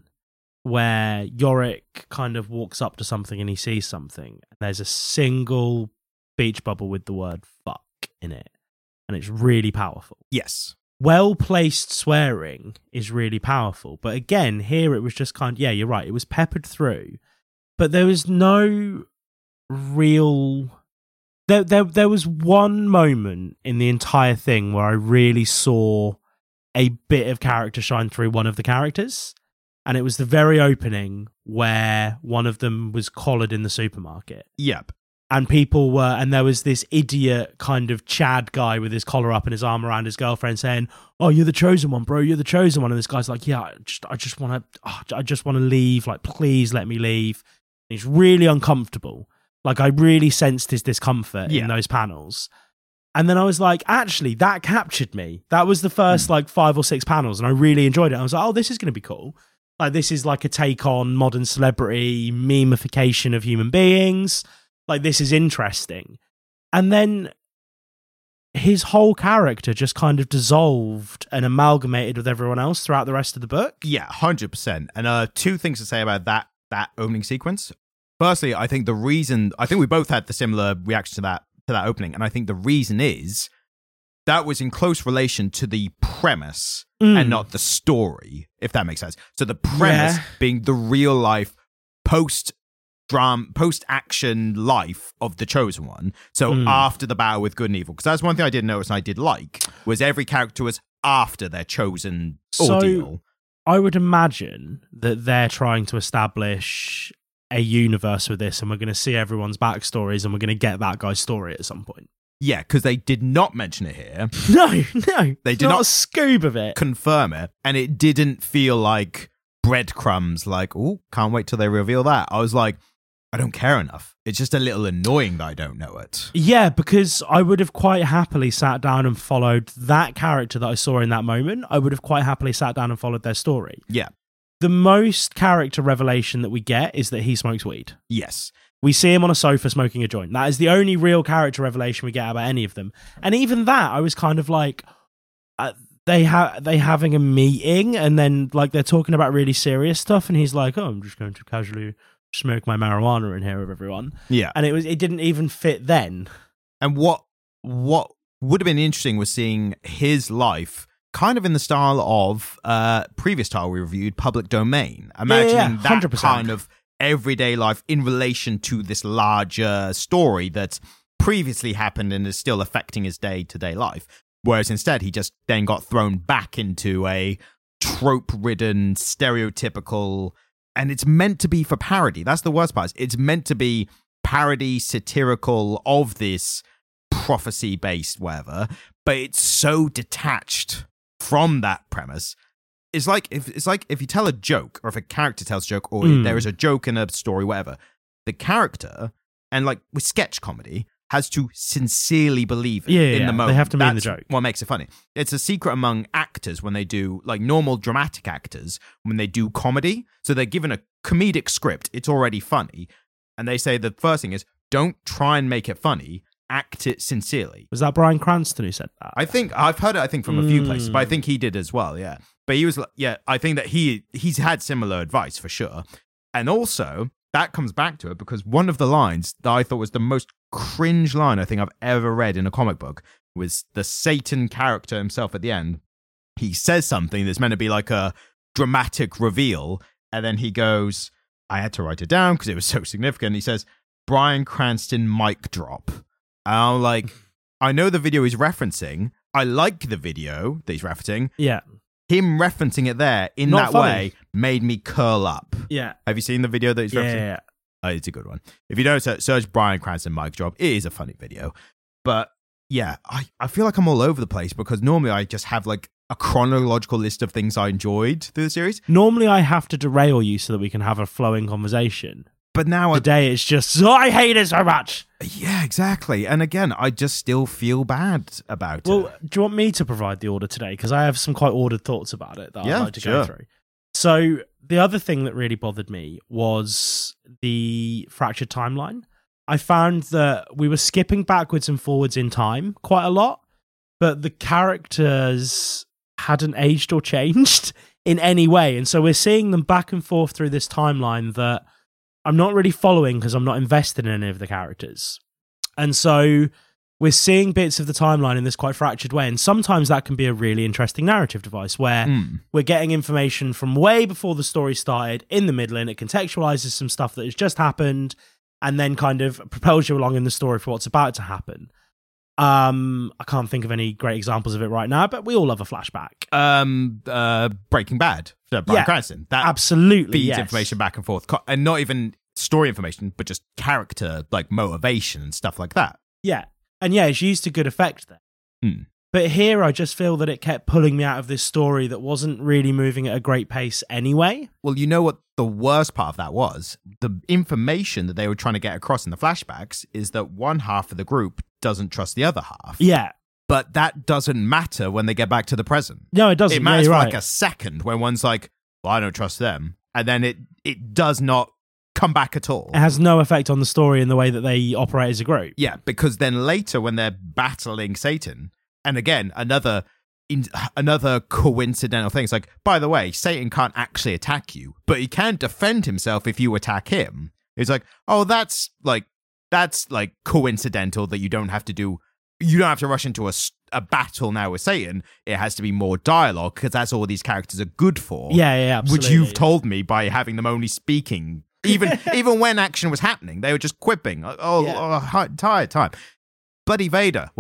where Yorick kind of walks up to something and he sees something. There's a single beach bubble with the word fuck in it. And it's really powerful. Yes. Well-placed swearing is really powerful. But again, here it was just kind of, yeah, you're right. It was peppered through. But there was no real... There was one moment in the entire thing where I really saw a bit of character shine through one of the characters. And it was the very opening where one of them was collared in the supermarket. Yep. And people were, and there was this idiot kind of Chad guy with his collar up and his arm around his girlfriend saying, "Oh, you're the chosen one, bro. You're the chosen one." And this guy's like, "Yeah, I just want to leave. Like, please let me leave." And he's really uncomfortable. Like, I really sensed his discomfort in those panels. And then I was like, actually, that captured me. That was the first like 5 or 6 panels, and I really enjoyed it. I was like, oh, this is going to be cool. Like, this is like a take on modern celebrity memification of human beings. Like, this is interesting. And then his whole character just kind of dissolved and amalgamated with everyone else throughout the rest of the book. Yeah, 100%. And 2 things to say about that opening sequence. Firstly, I think I think we both had the similar reaction to that opening. And I think the reason is that was in close relation to the premise and not the story, if that makes sense. So the premise being the real life post-action life of the Chosen One. So after the battle with good and evil, because that's one thing I did notice and I did like, was every character was after their chosen ordeal. I would imagine that they're trying to establish a universe with this, and we're going to see everyone's backstories, and we're going to get that guy's story at some point. Yeah, because they did not mention it here. No. They did not a scoop of it. Confirm it. And it didn't feel like breadcrumbs, like, oh, can't wait till they reveal that. I was like, I don't care enough. It's just a little annoying that I don't know it. Yeah, because I would have quite happily sat down and followed that character that I saw in that moment. I would have quite happily sat down and followed their story. Yeah. The most character revelation that we get is that he smokes weed. Yes. We see him on a sofa smoking a joint. That is the only real character revelation we get about any of them. And even that, I was kind of like, they having a meeting, and then like they're talking about really serious stuff, and he's like, "Oh, I'm just going to casually smoke my marijuana in here with everyone." Yeah. And it didn't even fit then. And what would have been interesting was seeing his life kind of in the style of previous title we reviewed, Public Domain. Imagining that kind of everyday life in relation to this larger story that's previously happened and is still affecting his day-to-day life. Whereas instead, he just then got thrown back into a trope-ridden, stereotypical... And it's meant to be for parody. That's the worst part. It's meant to be parody, satirical of this prophecy-based whatever, but it's so detached from that premise. It's like if you tell a joke, or if a character tells a joke, or there is a joke in a story, whatever, the character, and like with sketch comedy, has to sincerely believe it in the moment. They have to mean the joke. What makes it funny. It's a secret among actors when they do, like normal dramatic actors, when they do comedy. So they're given a comedic script. It's already funny. And they say the first thing is, don't try and make it funny. Act it sincerely. Was that Bryan Cranston who said that? I think I've heard it. I think from a few places, but I think he did as well. Yeah, but he was like, yeah. I think that he's had similar advice for sure, and also that comes back to it because one of the lines that I thought was the most cringe line I think I've ever read in a comic book was the Satan character himself at the end. He says something that's meant to be like a dramatic reveal, and then he goes, "I had to write it down because it was so significant." He says, "Bryan Cranston mic drop." I'm like, I know the video he's referencing. I like the video that he's referencing. Yeah. Him referencing it there in not that funny way made me curl up. Yeah. Have you seen the video that he's referencing? Yeah. Oh, it's a good one. If you don't, search Bryan Cranston mic drop. It is a funny video. But yeah, I feel like I'm all over the place because normally I just have like a chronological list of things I enjoyed through the series. Normally I have to derail you so that we can have a flowing conversation. But now today it's just, oh, I hate it so much. Yeah, exactly. And again, I just still feel bad about it. Well, do you want me to provide the order today? Because I have some quite ordered thoughts about it that I'd like to go through. So the other thing that really bothered me was the fractured timeline. I found that we were skipping backwards and forwards in time quite a lot, but the characters hadn't aged or changed in any way. And so we're seeing them back and forth through this timeline that I'm not really following because I'm not invested in any of the characters. And so we're seeing bits of the timeline in this quite fractured way. And sometimes that can be a really interesting narrative device where we're getting information from way before the story started in the middle, and it contextualizes some stuff that has just happened and then kind of propels you along in the story for what's about to happen. I can't think of any great examples of it right now, but we all love a flashback. Breaking Bad, Bryan Cranston. That absolutely feeds information back and forth, and not even story information, but just character, like motivation and stuff like that. Yeah, and it's used to good effect there. But here, I just feel that it kept pulling me out of this story that wasn't really moving at a great pace anyway. Well, you know what the worst part of that was? The information that they were trying to get across in the flashbacks is that one half of the group doesn't trust the other half. Yeah. But that doesn't matter when they get back to the present. No, it doesn't. It matters for like a second when one's like, well, I don't trust them. And then it does not come back at all. It has no effect on the story in the way that they operate as a group. Yeah, because then later when they're battling Satan... And again, another coincidental thing. It's like, by the way, Satan can't actually attack you, but he can defend himself if you attack him. It's like, oh, that's like coincidental that you don't have to do. You don't have to rush into a battle now with Satan. It has to be more dialogue because that's all these characters are good for. Yeah, absolutely. Which you've told me by having them only speaking, even when action was happening, they were just quipping. Entire time. Bloody Vader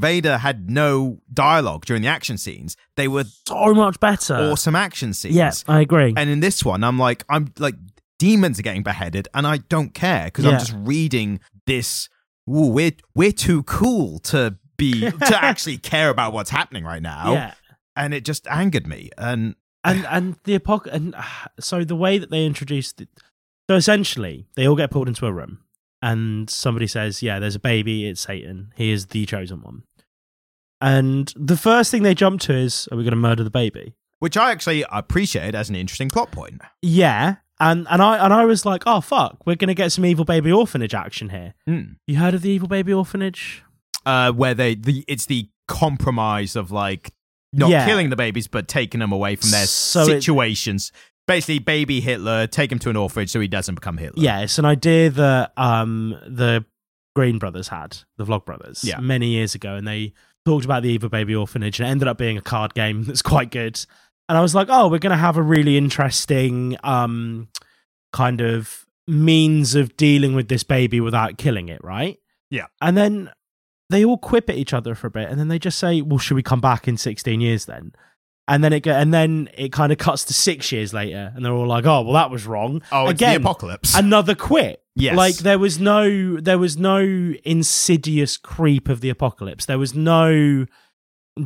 Vader had no dialogue during the action scenes. They were so much better. Awesome action scenes. Yes, I agree. And in this one, I'm like, demons are getting beheaded, and I don't care because I'm just reading this. Ooh, we're too cool to actually care about what's happening right now. Yeah. And it just angered me. And the epoch. And so the way that they introduced it. So essentially, they all get pulled into a room. And somebody says, there's a baby, it's Satan. He is the chosen one. And the first thing they jump to is, are we going to murder the baby? Which I actually appreciated as an interesting plot point. Yeah. And I was like, oh, fuck, we're going to get some Evil Baby Orphanage action here. You heard of the Evil Baby Orphanage? Where it's the compromise of, like, not killing the babies, but taking them away from their situations. Basically, baby Hitler, take him to an orphanage so he doesn't become Hitler. Yeah, it's an idea that the Green brothers had, the Vlog brothers, many years ago, and they talked about the Evil Baby Orphanage, and it ended up being a card game that's quite good. And I was like, oh, we're going to have a really interesting kind of means of dealing with this baby without killing it, right? Yeah. And then they all quip at each other for a bit, and then they just say, well, should we come back in 16 years then? And then it kind of cuts to 6 years later, and they're all like, "Oh, well, that was wrong." Oh, again, it's the apocalypse. Another quit. Yes, like there was no insidious creep of the apocalypse. There was no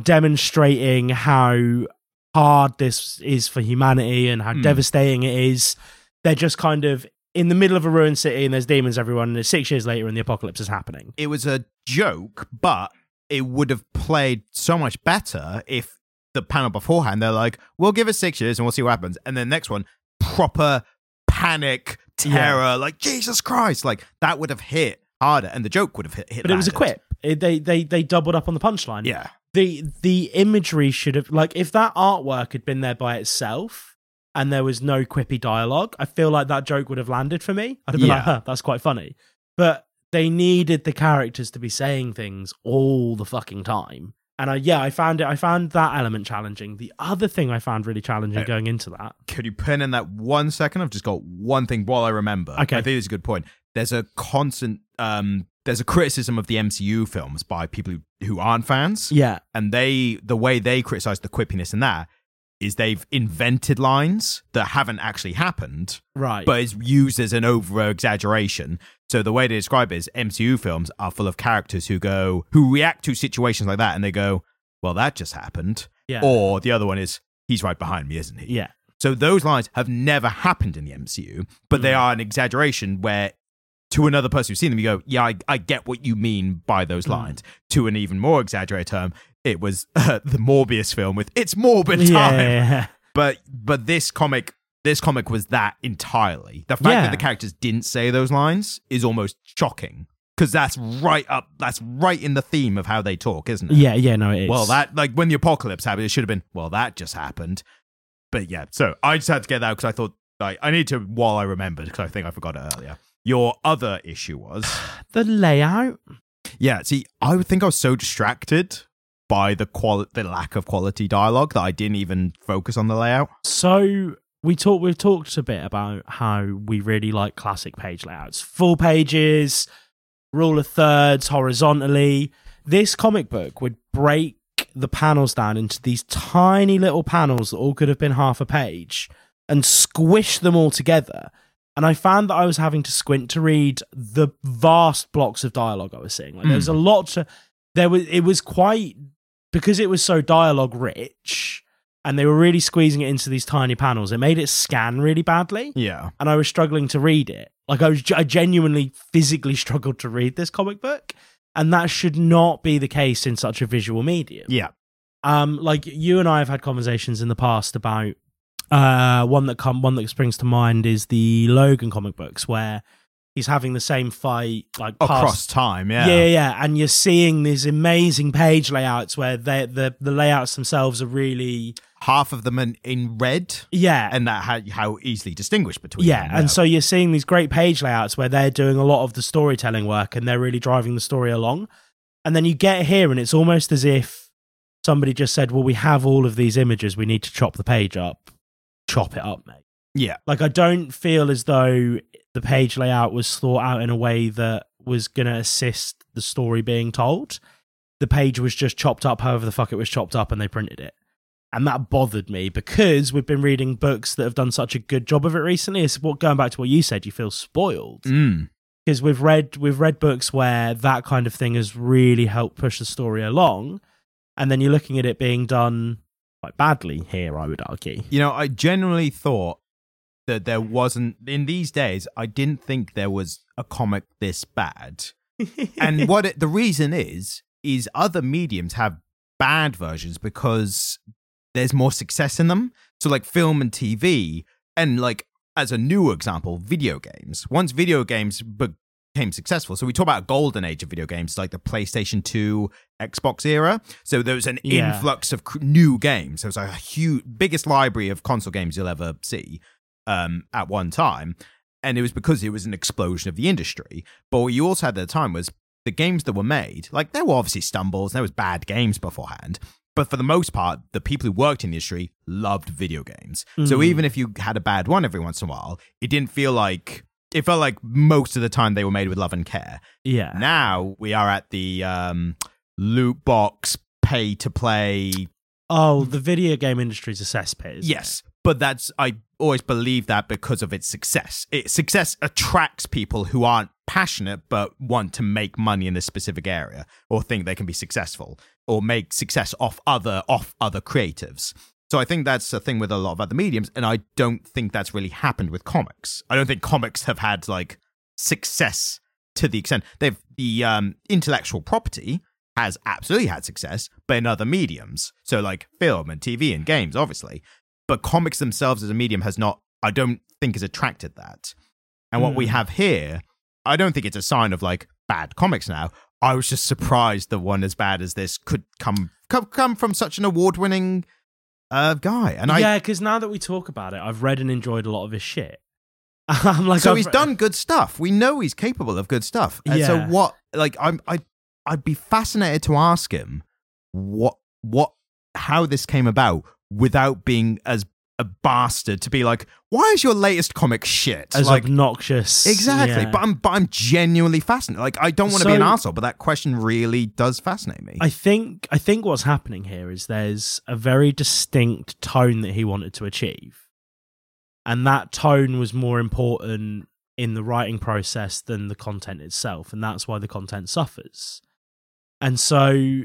demonstrating how hard this is for humanity and how devastating it is. They're just kind of in the middle of a ruined city, and there's demons everywhere. And it's 6 years later, and the apocalypse is happening. It was a joke, but it would have played so much better if. The panel beforehand, they're like, we'll give it 6 years and we'll see what happens. And then next one, proper panic, terror, like, Jesus Christ. Like, that would have hit harder and the joke would have hit. But it was a quip. They doubled up on the punchline. Yeah. The imagery should have, like, if that artwork had been there by itself and there was no quippy dialogue, I feel like that joke would have landed for me. I'd have been like, huh, that's quite funny. But they needed the characters to be saying things all the fucking time. And I found that element challenging. The other thing I found really challenging going into that. Could you pin in that 1 second? I've just got one thing while I remember. Okay. I think it's a good point. There's a constant, there's a criticism of the MCU films by people who aren't fans. Yeah. And the way they criticize the quippiness in that is they've invented lines that haven't actually happened. Right. But it's used as an over-exaggeration. So the way they describe it is MCU films are full of characters who react to situations like that and they go, well, that just happened. Yeah. Or the other one is, he's right behind me, isn't he? Yeah. So those lines have never happened in the MCU, but they are an exaggeration where to another person who's seen them, you go, yeah, I get what you mean by those lines. To an even more exaggerated term, it was the Morbius film with It's Morbid Time. Yeah. But this comic was that entirely. The fact that the characters didn't say those lines is almost shocking. Because that's right in the theme of how they talk, isn't it? Yeah, no, it is. Well, that, like, when the apocalypse happened, it should have been, well, that just happened. But yeah, so I just had to get that out because I thought, like, I need to, while I remembered, because I think I forgot it earlier. Your other issue was? The layout. Yeah, see, I would think I was so distracted by the lack of quality dialogue that I didn't even focus on the layout. So... We've talked a bit about how we really like classic page layouts. Full pages, rule of thirds, horizontally. This comic book would break the panels down into these tiny little panels that all could have been half a page and squish them all together. And I found that I was having to squint to read the vast blocks of dialogue I was seeing. Like, there was a lot to... Because it was so dialogue rich... And they were really squeezing it into these tiny panels. It made it scan really badly. Yeah. And I was struggling to read it. Like, I genuinely physically struggled to read this comic book. And that should not be the case in such a visual medium. Yeah. Like, you and I have had conversations in the past about one that springs to mind is the Logan comic books, where he's having the same fight, like, across time. Yeah. Yeah. And you're seeing these amazing page layouts where the layouts themselves are really... half of them in red. Yeah. And that how easily distinguished between them. Yeah. And so you're seeing these great page layouts where they're doing a lot of the storytelling work and they're really driving the story along. And then you get here and it's almost as if somebody just said, well, we have all of these images. We need to chop the page up. Chop it up, mate. Yeah. Like, I don't feel as though the page layout was thought out in a way that was going to assist the story being told. The page was just chopped up however the fuck it was chopped up and they printed it. And that bothered me because we've been reading books that have done such a good job of it recently. It's going back to what you said, you feel spoiled. Because we've read books where that kind of thing has really helped push the story along. And then you're looking at it being done quite badly here, I would argue. You know, I generally thought that there wasn't, in these days, I didn't think there was a comic this bad. And the reason is other mediums have bad versions because... there's more success in them. So, like, film and TV, and, like, as a new example, video games. Once video games became successful, so we talk about a golden age of video games, like the PlayStation 2, Xbox era. So there was an influx of new games. There was a huge, biggest library of console games you'll ever see at one time. And it was because it was an explosion of the industry. But what you also had at the time was the games that were made, like, there were obviously stumbles, and there was bad games beforehand. But for the most part, the people who worked in the industry loved video games. So even if you had a bad one every once in a while, it felt like most of the time they were made with love and care. Yeah. Now we are at the loot box, pay to play. Oh, the video game industry's a cesspit. Yes. But I always believe that because of its success. Success attracts people who aren't passionate but want to make money in this specific area or think they can be successful or make success off other creatives. So I think that's a thing with a lot of other mediums, and I don't think that's really happened with comics. I don't think comics have had, like, success to the extent. The intellectual property has absolutely had success, but in other mediums. So, like, film and TV and games, obviously. But comics themselves as a medium has not, I don't think, has attracted that. And what we have here, I don't think it's a sign of, like, bad comics now. I was just surprised that one as bad as this could come from such an award-winning guy. And because now that we talk about it, I've read and enjoyed a lot of his shit. I'm like, so he's done good stuff. We know he's capable of good stuff. And so what? Like, I'd be fascinated to ask him how this came about without being as a bastard to be like, why is your latest comic shit? As, like, obnoxious. Exactly. Yeah. But I'm genuinely fascinated. Like, I don't want to be an arsehole, but that question really does fascinate me. I think what's happening here is there's a very distinct tone that he wanted to achieve. And that tone was more important in the writing process than the content itself. And that's why the content suffers. And so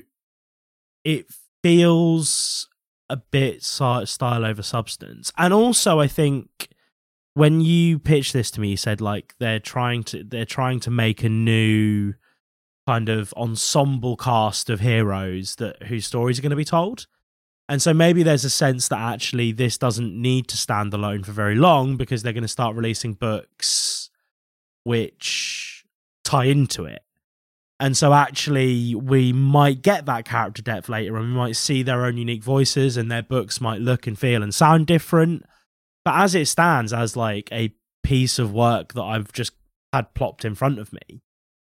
it feels a bit style over substance. And also, I think when you pitched this to me, you said like they're trying to make a new kind of ensemble cast of heroes whose stories are going to be told. And so maybe there's a sense that actually this doesn't need to stand alone for very long because they're going to start releasing books which tie into it. And so actually we might get that character depth later and we might see their own unique voices and their books might look and feel and sound different. But as it stands, as like a piece of work that I've just had plopped in front of me,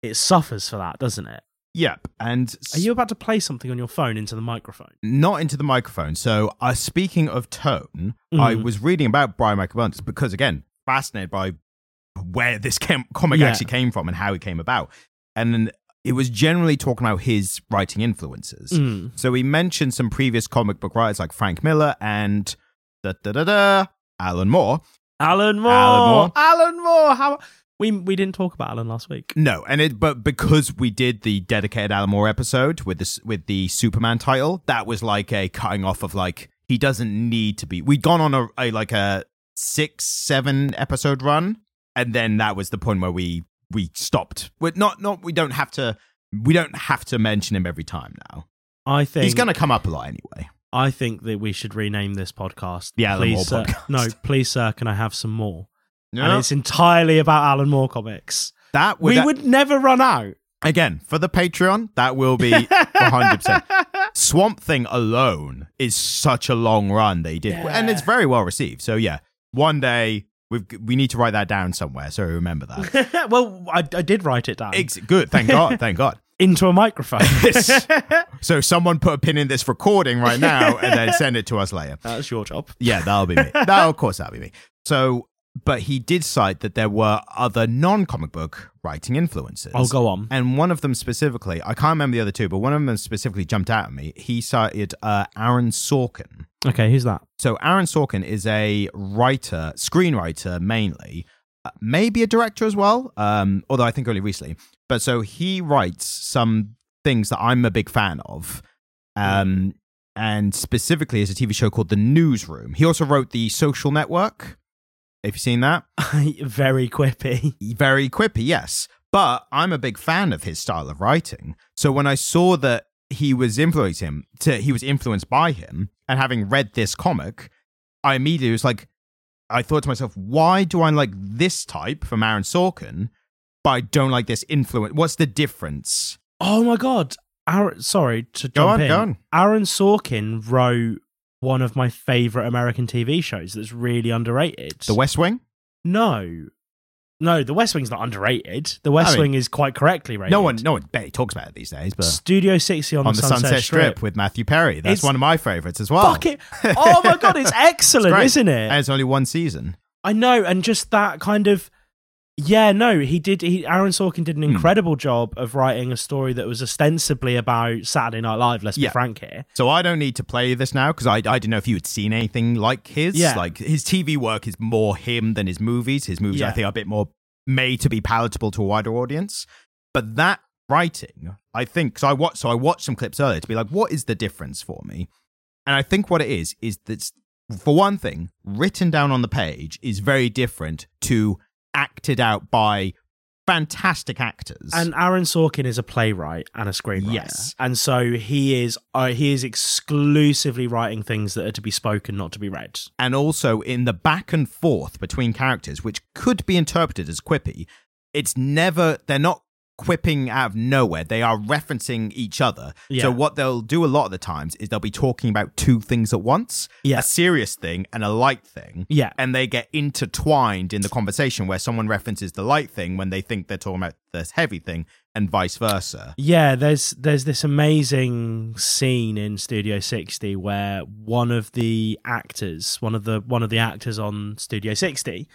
it suffers for that, doesn't it? Yep. And are you about to play something on your phone into the microphone? Not into the microphone. So speaking of tone, I was reading about Brian Michael Bendis because, again, fascinated by where this comic actually came from and how it came about. And it was generally talking about his writing influences. So he mentioned some previous comic book writers like Frank Miller and Alan Moore. Alan Moore. How... We didn't talk about Alan last week. No, but because we did the dedicated Alan Moore episode with the Superman title, that was like a cutting off of like he doesn't need to be. We'd gone on a 6-7 episode run, and then that was the point where we stopped. We don't have to mention him every time now. I think he's going to come up a lot anyway. I think that we should rename this podcast the Alan Moore podcast. No, please, sir, can I have some more? No. And it's entirely about Alan Moore comics. We would never run out. Again, for the Patreon, that will be 100%. Swamp Thing alone is such a long run they did. Yeah. And it's very well received. So yeah, one day we need to write that down somewhere so remember that. Well, I did write it down. Good, thank God, thank God. Into a microphone. So someone put a pin in this recording right now and then send it to us later. That's your job. Yeah, that'll be me. That'll be me. So... But he did cite that there were other non-comic book writing influences. Oh, go on. And one of them specifically, I can't remember the other two, but one of them specifically jumped out at me. He cited Aaron Sorkin. Okay, who's that? So Aaron Sorkin is a writer, screenwriter mainly, maybe a director as well, although I think only recently. But so he writes some things that I'm a big fan of. And specifically is a TV show called The Newsroom. He also wrote The Social Network. Have you seen that? Very quippy, yes. But I'm a big fan of his style of writing. So when I saw that he was influenced by him, and having read this comic, I immediately was like, I thought to myself, why do I like this type from Aaron Sorkin, but I don't like this influence? What's the difference? Oh my God. Sorry to jump in. Aaron Sorkin wrote one of my favorite American TV shows that's really underrated. The West Wing? No, The West Wing's not underrated. The West Wing is quite correctly rated. No one barely talks about it these days. But Studio 60 on the Sunset Strip with Matthew Perry. That's one of my favorites as well. Fuck it. Oh my God, it's excellent, it's isn't it? And it's only one season. I know, and just that kind of... Yeah, no, Aaron Sorkin did an incredible job of writing a story that was ostensibly about Saturday Night Live, let's be frank here. So I don't need to play this now, because I didn't know if you had seen anything like his. Yeah. Like, his TV work is more him than his movies. His movies, I think, are a bit more made to be palatable to a wider audience. But that writing, I think, because I watched some clips earlier to be like, what is the difference for me? And I think what it is that, for one thing, written down on the page is very different to... acted out by fantastic actors. And Aaron Sorkin is a playwright and a screenwriter. Yes. And so he is exclusively writing things that are to be spoken, not to be read. And also in the back and forth between characters, which could be interpreted as quippy, they're not quipping out of nowhere. They are referencing each other. Yeah. So what they'll do a lot of the times is they'll be talking about two things at once, a serious thing and a light thing. Yeah. And they get intertwined in the conversation where someone references the light thing when they think they're talking about this heavy thing and vice versa. Yeah, there's this amazing scene in Studio 60 where one of the actors on Studio 60,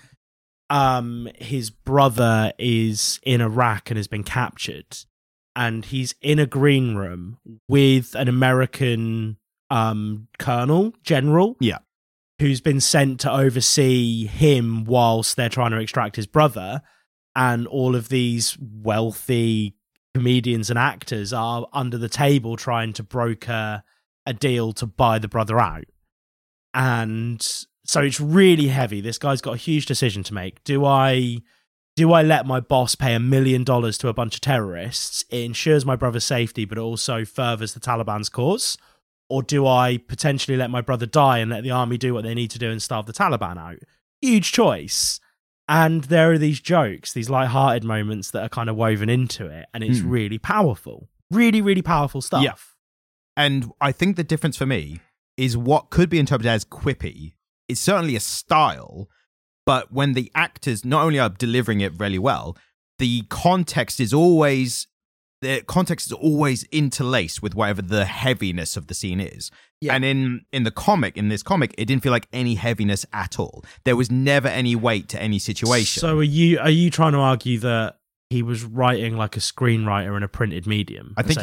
his brother is in Iraq and has been captured, and he's in a green room with an American general who's been sent to oversee him whilst they're trying to extract his brother, and all of these wealthy comedians and actors are under the table trying to broker a deal to buy the brother out. And so it's really heavy. This guy's got a huge decision to make. Do I let my boss pay $1 million to a bunch of terrorists? It ensures my brother's safety, but it also furthers the Taliban's cause. Or do I potentially let my brother die and let the army do what they need to do and starve the Taliban out? Huge choice. And there are these jokes, these lighthearted moments that are kind of woven into it. And it's really powerful. Really, really powerful stuff. Yeah. And I think the difference for me is what could be interpreted as quippy. It's certainly a style, but when the actors not only are delivering it really well, the context is always interlaced with whatever the heaviness of the scene is. Yeah. And in this comic, it didn't feel like any heaviness at all. There was never any weight to any situation. So are you trying to argue that he was writing like a screenwriter in a printed medium? I think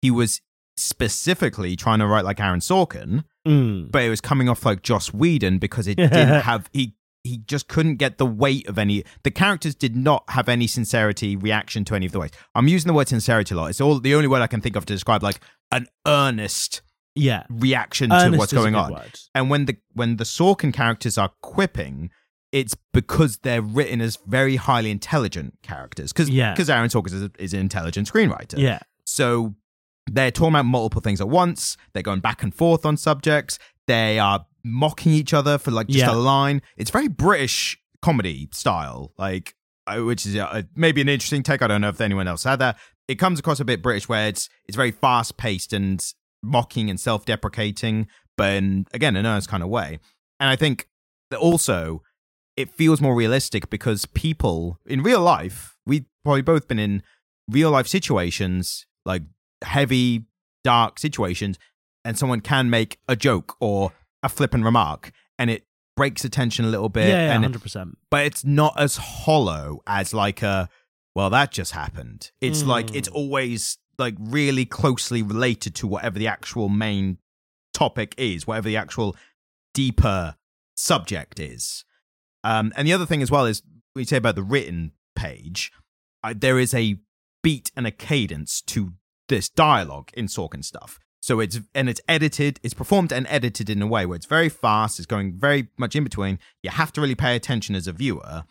he was specifically trying to write like Aaron Sorkin, but it was coming off like Joss Whedon because it didn't have... He just couldn't get the weight of any... The characters did not have any sincerity reaction to any of the ways. I'm using the word sincerity a lot. It's all the only word I can think of to describe like an earnest reaction to what's going on. Word. And when the Sorkin characters are quipping, it's because they're written as very highly intelligent characters. Because Aaron Sorkin is an intelligent screenwriter. Yeah. So they're talking about multiple things at once. They're going back and forth on subjects. They are mocking each other for like just a line. It's very British comedy style, like, which is maybe an interesting take. I don't know if anyone else had that. It comes across a bit British where it's very fast paced and mocking and self-deprecating, but again, in an earnest kind of way. And I think that also it feels more realistic because people in real life, we've probably both been in real life situations, like heavy, dark situations, and someone can make a joke or a flippant remark, and it breaks the tension a little bit. Yeah, 100%. But it's not as hollow as like that just happened. It's like it's always like really closely related to whatever the actual main topic is, whatever the actual deeper subject is. And the other thing as well is we say about the written page, there is a beat and a cadence to this dialogue in Sorkin stuff. So it's performed and edited in a way where it's very fast, it's going very much in between. You have to really pay attention as a viewer,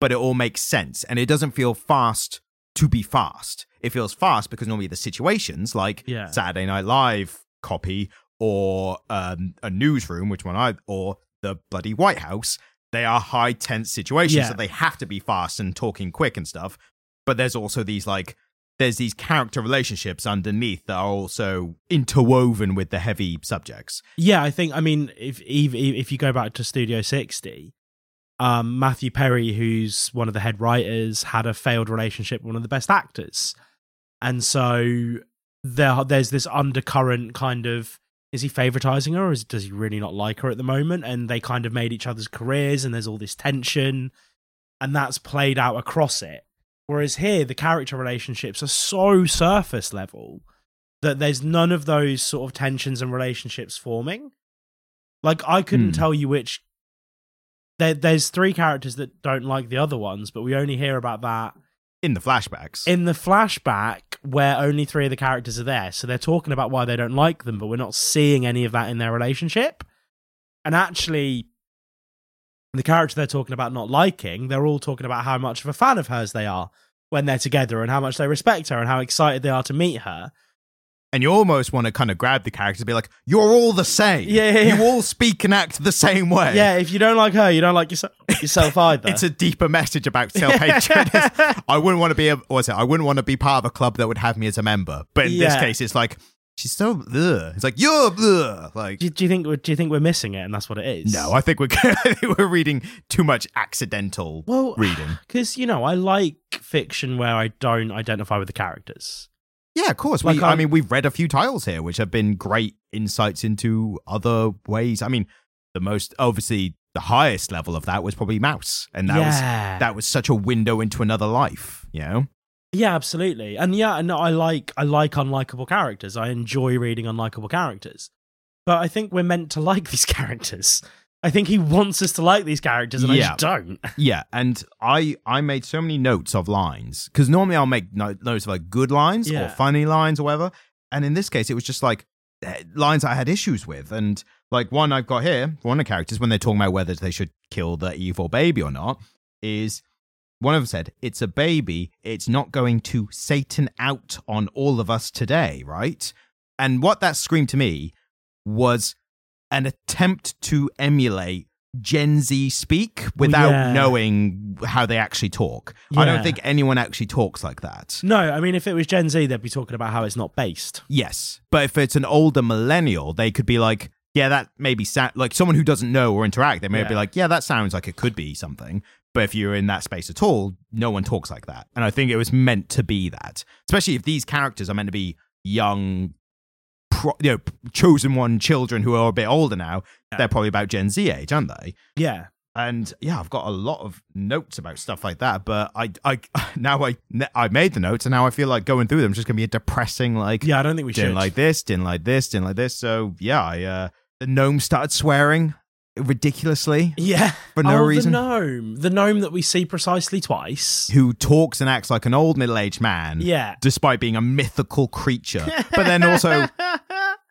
but it all makes sense. And it doesn't feel fast to be fast. It feels fast because normally the situations like Saturday Night Live copy or a newsroom, or the bloody White House, they are high tense situations. So they have to be fast and talking quick and stuff. But there's also these like... There's these character relationships underneath that are also interwoven with the heavy subjects. Yeah, I think, I mean, if you go back to Studio 60, Matthew Perry, who's one of the head writers, had a failed relationship with one of the best actors. And so there's this undercurrent kind of, is he favoritizing her or does he really not like her at the moment? And they kind of made each other's careers and there's all this tension and that's played out across it. Whereas here, the character relationships are so surface level that there's none of those sort of tensions and relationships forming. Like, I couldn't tell you which... There's three characters that don't like the other ones, but we only hear about that... In the flashbacks. In the flashback, where only three of the characters are there. So they're talking about why they don't like them, but we're not seeing any of that in their relationship. And actually... The character they're talking about not liking, they're all talking about how much of a fan of hers they are when they're together and how much they respect her and how excited they are to meet her. And you almost want to kind of grab the character and be like, you're all the same. Yeah. You all speak and act the same way. Yeah, if you don't like her, you don't like yourself either. It's a deeper message about self-hatred. I wouldn't want to be part of a club that would have me as a member. But in this case, it's like... She's so bleh. It's like you're bleh. Like, do you think we're missing it, and that's what it is? No, I think we're reading too much accidental reading. Because I like fiction where I don't identify with the characters. Yeah, of course. Like we've read a few titles here, which have been great insights into other ways. I mean, the most obviously the highest level of that was probably Mouse, and that was such a window into another life. You know. Yeah, absolutely. And I like unlikable characters. I enjoy reading unlikable characters. But I think we're meant to like these characters. I think he wants us to like these characters and I just don't. Yeah, and I made so many notes of lines. Because normally I'll make notes of like good lines or funny lines or whatever. And in this case, it was just like lines I had issues with. And like one I've got here, one of the characters, when they're talking about whether they should kill the evil baby or not, is one of them said, it's a baby. It's not going to Satan out on all of us today, right? And what that screamed to me was an attempt to emulate Gen Z speak without knowing how they actually talk. Yeah. I don't think anyone actually talks like that. No, I mean, if it was Gen Z, they'd be talking about how it's not based. Yes, but if it's an older millennial, they could be like, yeah, that maybe sound like someone who doesn't know or interact. They may be like, yeah, that sounds like it could be something. But if you're in that space at all, no one talks like that. And I think it was meant to be that, especially if these characters are meant to be young, chosen one children who are a bit older now. They're probably about Gen Z age, aren't they? Yeah. And yeah, I've got a lot of notes about stuff like that, but I now made the notes and now I feel like going through them is just going to be a depressing, like, I don't think we should. Didn't like this. So yeah, the gnome started swearing ridiculously. Yeah. For no reason. The gnome that we see precisely twice. Who talks and acts like an old middle-aged man. Yeah. Despite being a mythical creature. But then also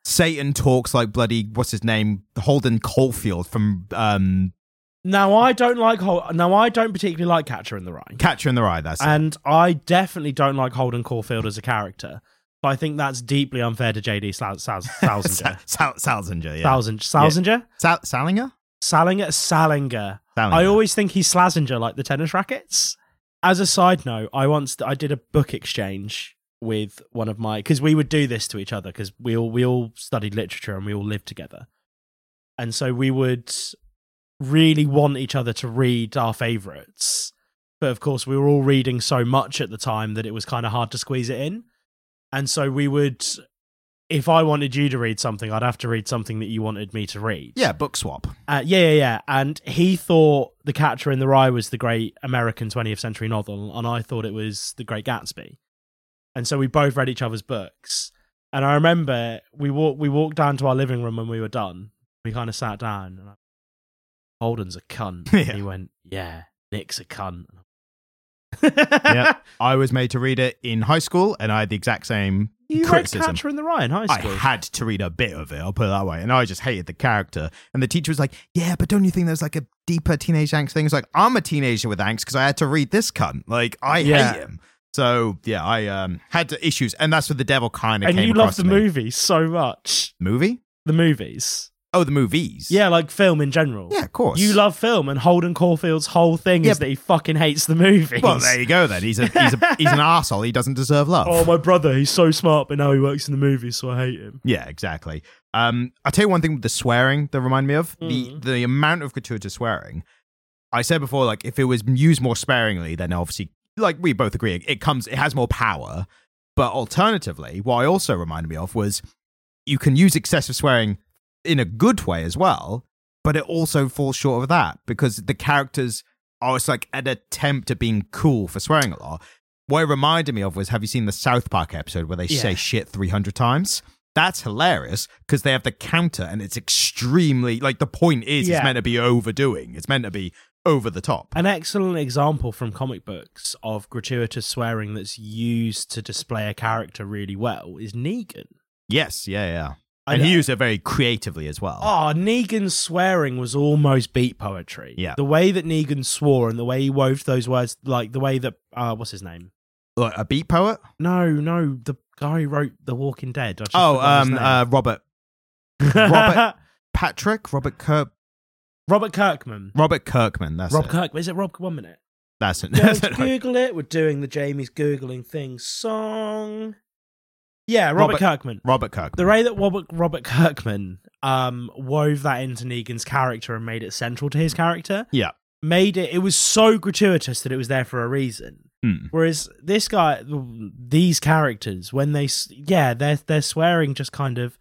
Satan talks like bloody, what's his name? Holden Caulfield from... I don't particularly like Catcher in the Rye. Catcher in the Rye, that's it. And I definitely don't like Holden Caulfield as a character. But I think that's deeply unfair to J.D. Salinger. Salinger. I always think he's Slazenger, like the tennis rackets. As a side note, I did a book exchange with one of my... Because we would do this to each other, because we all studied literature and we all lived together. And so we would really want each other to read our favourites. But of course, we were all reading so much at the time that it was kind of hard to squeeze it in. And so we would, if I wanted you to read something, I'd have to read something that you wanted me to read. Yeah, book swap. Yeah. And he thought The Catcher in the Rye was the great American 20th century novel, and I thought it was The Great Gatsby. And so we both read each other's books. And I remember we walked down to our living room when we were done. We kind of sat down. And Holden's a cunt. Yeah. And he went, yeah, Nick's a cunt. Yeah, I was made to read it in high school, and I had the exact same criticism. You read Catcher in the Rye in high school? I had to read a bit of it, I'll put it that way, and I just hated the character. And the teacher was like, yeah, but don't you think there's like a deeper teenage angst thing? It's like, I'm a teenager with angst because I had to read this cunt. Like, I hate him. So, yeah, I had issues, and that's where the devil kind of came across. And you loved the movie so much. Movie? The movies. Oh, the movies. Yeah, like film in general. Yeah, of course. You love film, and Holden Caulfield's whole thing is that he fucking hates the movies. Well, there you go then. He's an arsehole. He doesn't deserve love. Oh, my brother, he's so smart, but now he works in the movies, so I hate him. Yeah, exactly. I'll tell you one thing with the swearing that reminded me of. The amount of gratuitous swearing. I said before, like, if it was used more sparingly, then obviously, like, we both agree, it has more power. But alternatively, what I also reminded me of was you can use excessive swearing in a good way as well, but it also falls short of that because the characters are, it's like an attempt at being cool for swearing a lot. What it reminded me of was, have you seen the South Park episode where they say shit 300 times? That's hilarious because they have the counter and it's extremely, like, the point is it's meant to be overdoing. It's meant to be over the top. An excellent example from comic books of gratuitous swearing that's used to display a character really well is Negan. Yes, yeah. And he used it very creatively as well. Oh, Negan's swearing was almost beat poetry. Yeah. The way that Negan swore and the way he wove those words, like the way that, what's his name? Like a beat poet? No, the guy who wrote The Walking Dead. Robert Patrick? Robert Kirkman. Robert Kirkman, that's Rob it. Rob Kirkman, is it Rob? 1 minute. That's it. Google it, we're doing the Jamie's Googling thing song. Yeah, Robert Kirkman. Robert Kirkman. The way that Robert Kirkman wove that into Negan's character and made it central to his character. Yeah. It was so gratuitous that it was there for a reason. Mm. Whereas these characters, when their swearing just kind of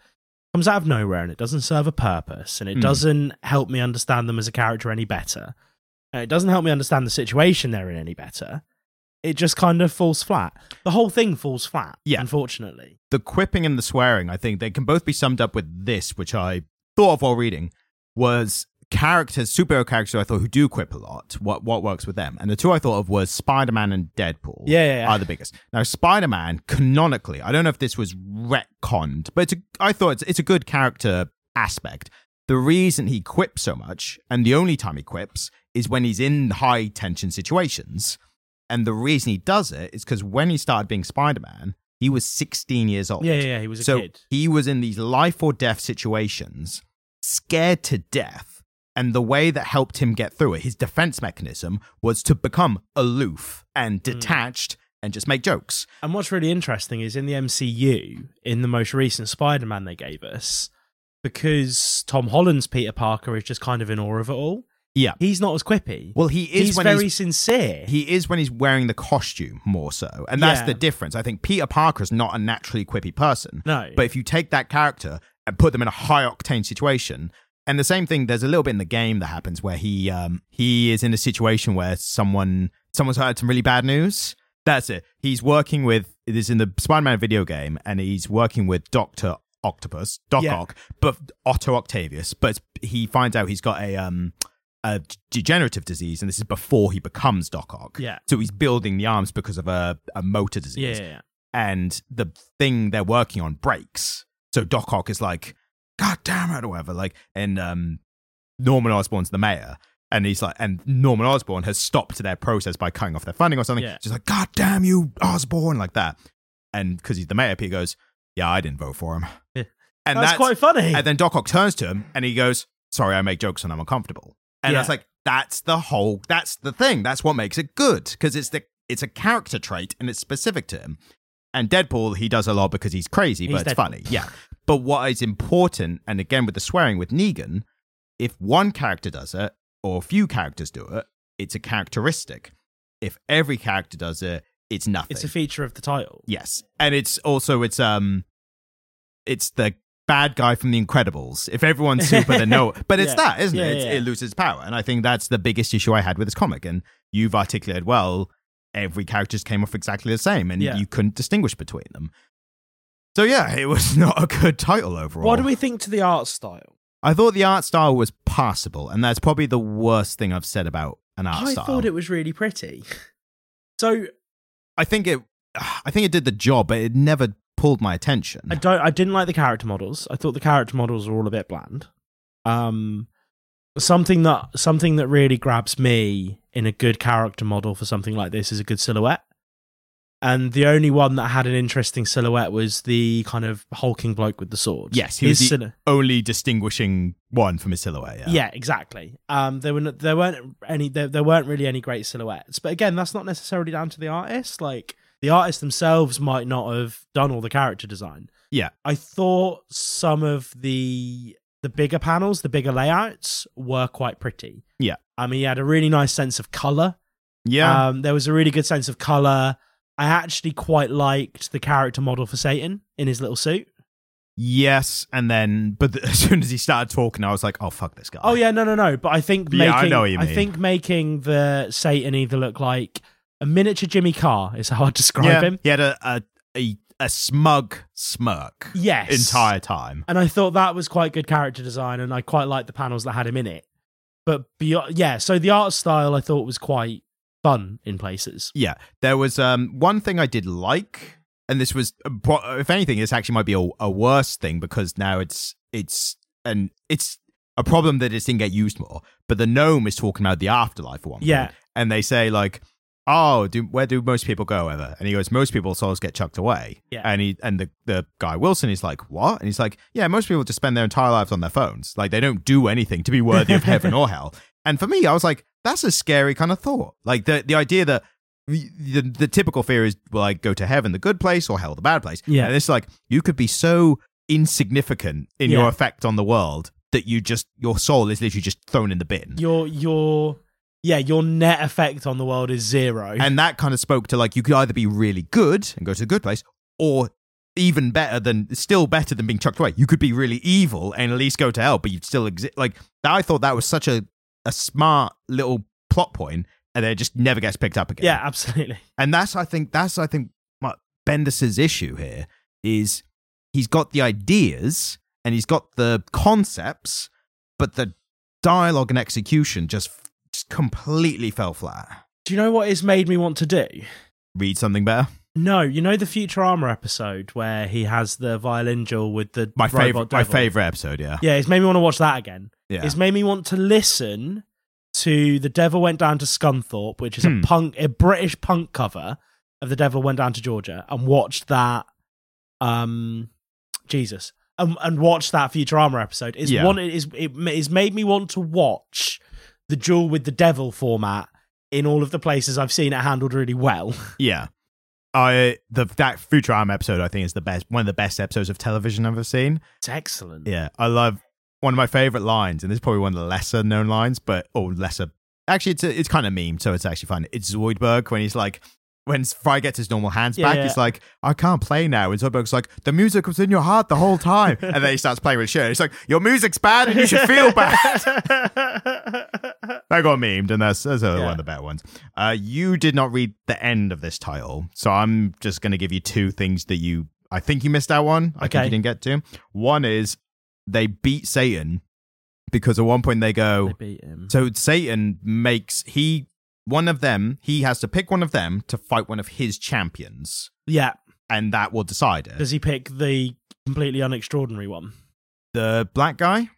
comes out of nowhere and it doesn't serve a purpose and it doesn't help me understand them as a character any better. And it doesn't help me understand the situation they're in any better. It just kind of falls flat. The whole thing falls flat, unfortunately. The quipping and the swearing, I think they can both be summed up with this, which I thought of while reading, was characters, superhero characters I thought who do quip a lot, what works with them. And the two I thought of was Spider-Man and Deadpool. Yeah. Are the biggest. Now, Spider-Man, canonically, I don't know if this was retconned, but I thought it's a good character aspect. The reason he quips so much, and the only time he quips, is when he's in high-tension situations. And the reason he does it is because when he started being Spider-Man, he was 16 years old. Yeah, he was a kid. So he was in these life-or-death situations, scared to death. And the way that helped him get through it, his defense mechanism, was to become aloof and detached and just make jokes. And what's really interesting is in the MCU, in the most recent Spider-Man they gave us, because Tom Holland's Peter Parker is just kind of in awe of it all. Yeah. He's not as quippy. Well, he is he's very sincere. He is when he's wearing the costume more so. And that's the difference. I think Peter Parker's not a naturally quippy person. No. But if you take that character and put them in a high octane situation, and the same thing, there's a little bit in the game that happens where he is in a situation where someone's heard some really bad news. That's it. He's working with, it is in the Spider-Man video game, and he's working with Dr. Octopus, Doc Ock, but Otto Octavius. But he finds out he's got a degenerative disease, and this is before he becomes Doc Ock. Yeah. So he's building the arms because of a motor disease. Yeah. And the thing they're working on breaks. So Doc Ock is like, God damn it, or whatever. Like, and Norman Osborn's the mayor. And he's like, and Norman Osborn has stopped their process by cutting off their funding or something. Yeah. She's like, God damn you, Osborn, like that. And because he's the mayor, Peter goes, yeah, I didn't vote for him. Yeah. And that's quite funny. And then Doc Ock turns to him and he goes, sorry, I make jokes when I'm uncomfortable. And I was like, that's the thing. That's what makes it good. Because it's a character trait and it's specific to him. And Deadpool, he does a lot because he's crazy, but it's funny. Yeah. But what is important, and again with the swearing with Negan, if one character does it, or a few characters do it, it's a characteristic. If every character does it, it's nothing. It's a feature of the title. Yes. And it's the bad guy from The Incredibles. If everyone's super, then no. But it's that, isn't it? It loses power. And I think that's the biggest issue I had with this comic. And you've articulated well, every character just came off exactly the same, and you couldn't distinguish between them. So yeah, it was not a good title overall. What do we think to the art style? I thought the art style was passable, and that's probably the worst thing I've said about an art style. I thought it was really pretty. So I think it did the job, but it never pulled my attention. I didn't like the character models. I thought the character models were all a bit bland. Something that really grabs me in a good character model for something like this is a good silhouette. And the only one that had an interesting silhouette was the kind of hulking bloke with the sword. Yes, he was the only distinguishing one from his silhouette. Yeah, exactly. There weren't really any great silhouettes. But again, that's not necessarily down to the artist. Like, the artists themselves might not have done all the character design. Yeah, I thought some of the bigger panels, the bigger layouts, were quite pretty. Yeah, I mean, he had a really nice sense of color. Yeah, there was a really good sense of color. I actually quite liked the character model for Satan in his little suit. Yes, but as soon as he started talking, I was like, "Oh fuck this guy!" Oh yeah, no. But I think I know what you mean. I think making the Satan either look like a miniature Jimmy Carr is how I describe him. He had a smug smirk. Yes, entire time. And I thought that was quite good character design, and I quite liked the panels that had him in it. But so the art style I thought was quite fun in places. Yeah, there was one thing I did like, and this was, if anything, this actually might be a worse thing because now it's a problem that it didn't get used more. But the gnome is talking about the afterlife for one. Yeah, and they say like, "Oh, where do most people go ever?" And he goes, "Most people's souls get chucked away." Yeah, and the guy Wilson is like, "What?" And he's like, "Yeah, most people just spend their entire lives on their phones. Like they don't do anything to be worthy of heaven or hell." And for me, I was like, that's a scary kind of thought. Like the idea that the typical fear is, will I go to heaven, the good place, or hell, the bad place? Yeah. And it's like, you could be so insignificant in your effect on the world that your soul is literally just thrown in the bin. Your net effect on the world is zero. And that kind of spoke to like, you could either be really good and go to the good place, or even still better than being chucked away. You could be really evil and at least go to hell, but you'd still exist. Like I thought that was such a smart little plot point, and it just never gets picked up again. Yeah, absolutely. And that's I think Bendis's issue here is he's got the ideas and he's got the concepts, but the dialogue and execution just completely fell flat. Do you know what it's made me want to do? Read something better? No, you know the Futurama episode where he has the violin duel with the my favorite episode, yeah. Yeah, it's made me want to watch that again. Yeah. It's made me want to listen to The Devil Went Down to Scunthorpe, which is a British punk cover of The Devil Went Down to Georgia, and watch that and watch that Futurama episode. It's made me want to watch the duel with the devil format in all of the places I've seen it handled really well. Yeah. That Futurama episode, I think, is one of the best episodes of television I've ever seen. It's excellent. Yeah, I love one of my favorite lines, and this is probably one of the lesser known lines, actually, it's kind of meme, so it's actually fun. It's Zoidberg when he's like, when Fry gets his normal hands back, he's like, "I can't play now." And Zoidberg's like, "The music was in your heart the whole time," and then he starts playing with shit. It's like, "Your music's bad, and you should feel bad." That got memed, and that's one of the better ones. You did not read the end of this title, so I'm just going to give you two things that I think you missed out on. I think you didn't get to. One is they beat Satan, because at one point they go, they beat him. So Satan he has to pick one of them to fight one of his champions. Yeah. And that will decide it. Does he pick the completely unextraordinary one? The black guy?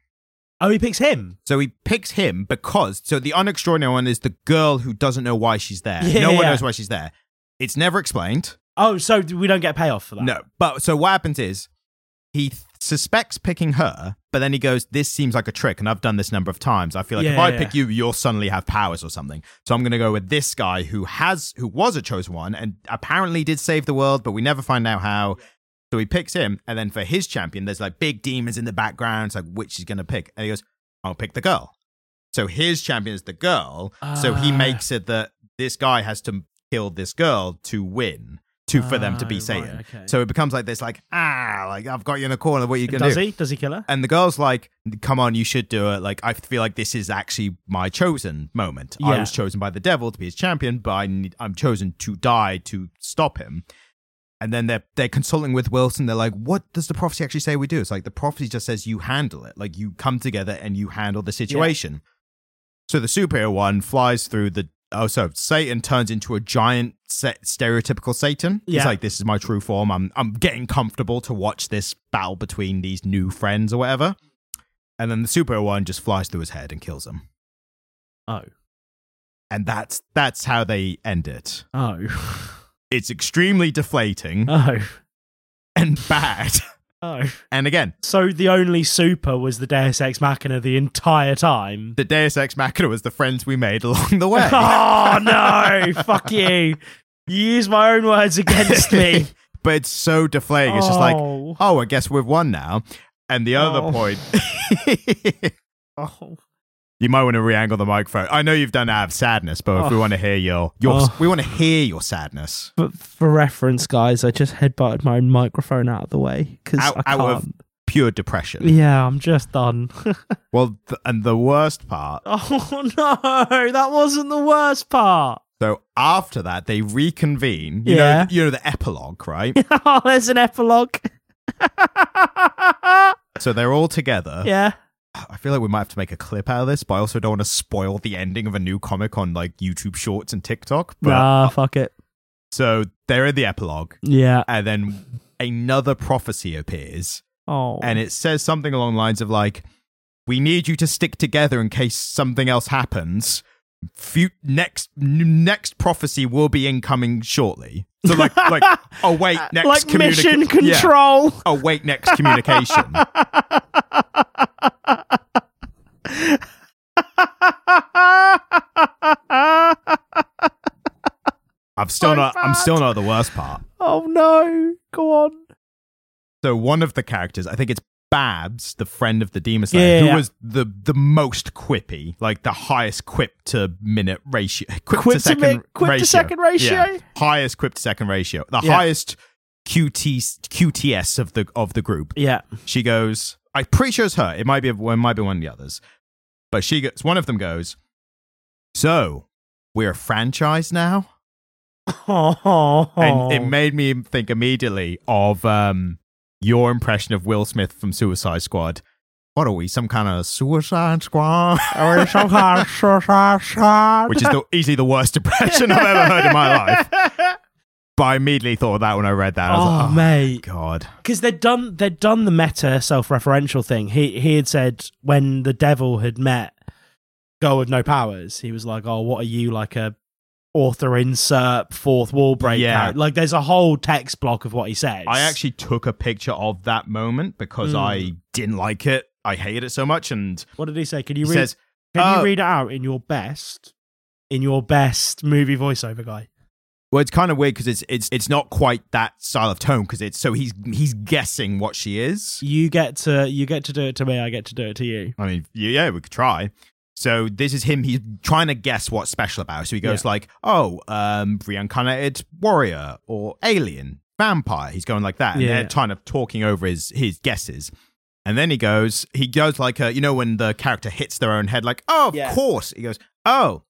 Oh, he picks him. So he picks him because the unextraordinary one is the girl who doesn't know why she's there. Yeah, no one knows why she's there. It's never explained. Oh, so we don't get a payoff for that. No. But so what happens is he suspects picking her, but then he goes, "This seems like a trick, and I've done this number of times. I feel like if I pick you, you'll suddenly have powers or something. So I'm going to go with this guy who was a chosen one and apparently did save the world, but we never find out how." So he picks him, and then for his champion, there's like big demons in the background. It's like, which he's going to pick? And he goes, "I'll pick the girl." So his champion is the girl. So he makes it that this guy has to kill this girl to win. For them to be Satan. Right, okay. So it becomes like this, like I've got you in a corner, what are you going to do? Does he kill her? And the girl's like, "Come on, you should do it. Like, I feel like this is actually my chosen moment. Yeah. I was chosen by the devil to be his champion, but I'm chosen to die to stop him." And then they're consulting with Wilson. They're like, "What does the prophecy actually say we do?" It's like, the prophecy just says you handle it. Like, you come together and you handle the situation. Yeah. So the superhero one flies through Satan turns into a giant stereotypical Satan. Yeah. He's like, "This is my true form. I'm getting comfortable to watch this battle between these new friends," or whatever. And then the superhero one just flies through his head and kills him. Oh. And that's how they end it. Oh. It's extremely deflating. Oh. And bad. Oh. And again. So the only super was the Deus Ex Machina the entire time. The Deus Ex Machina was the friends we made along the way. Oh, no. Fuck you. You use my own words against me. But it's so deflating. Oh. It's just like, I guess we've won now. And the other point. Oh. You might want to re-angle the microphone. I know you've done out of sadness, but if we want to hear we want to hear your sadness. But for reference, guys, I just headbutted my own microphone out of the way because out of pure depression. Yeah, I'm just done. Well, and the worst part. Oh no, that wasn't the worst part. So after that, they reconvene. You know the epilogue, right? Oh, there's an epilogue. So they're all together. Yeah. I feel like we might have to make a clip out of this, but I also don't want to spoil the ending of a new comic on like YouTube Shorts and TikTok. But, fuck it. So they're in the epilogue. Yeah. And then another prophecy appears. Oh. And it says something along the lines of like, "We need you to stick together in case something else happens. Next prophecy will be incoming shortly." So like await next communication. Like mission control. Yeah. Await next communication. I'm still not the worst part. Oh no, go on. So one of the characters, I think it's Babs, the friend of the demon slayer, who was the most quippy, like the highest quip to second ratio. Yeah. Highest quip to second ratio. The highest QTS of the group. Yeah. She goes, I'm pretty sure it's her. It might be one of the others. But one of them goes, "So, we're a franchise now?" And it made me think immediately of your impression of Will Smith from Suicide Squad. what are we, some kind of Suicide Squad? Are we some kind of Suicide Squad? Which is easily the worst impression I've ever heard in my life. But I immediately thought of that when I read that. I was like, oh, mate. God. Because they'd done the meta self-referential thing. He had said when the devil had met Girl with No Powers, he was like, oh, what are you, like a author insert fourth wall break? Yeah. Like there's a whole text block of what he says. I actually took a picture of that moment because I didn't like it. I hated it so much. And what did he say? Can you read it out in your best movie voiceover guy? Well, it's kind of weird because it's not quite that style of tone because he's guessing what she is. You get to do it to me. I get to do it to you. I mean, yeah, we could try. So this is him. He's trying to guess what's special about. So he goes like, "Oh, reincarnated warrior or alien vampire." He's going like that, and they're kind of talking over his guesses. And then he goes like, you know, when the character hits their own head, like, "Oh, of course." He goes, "Oh,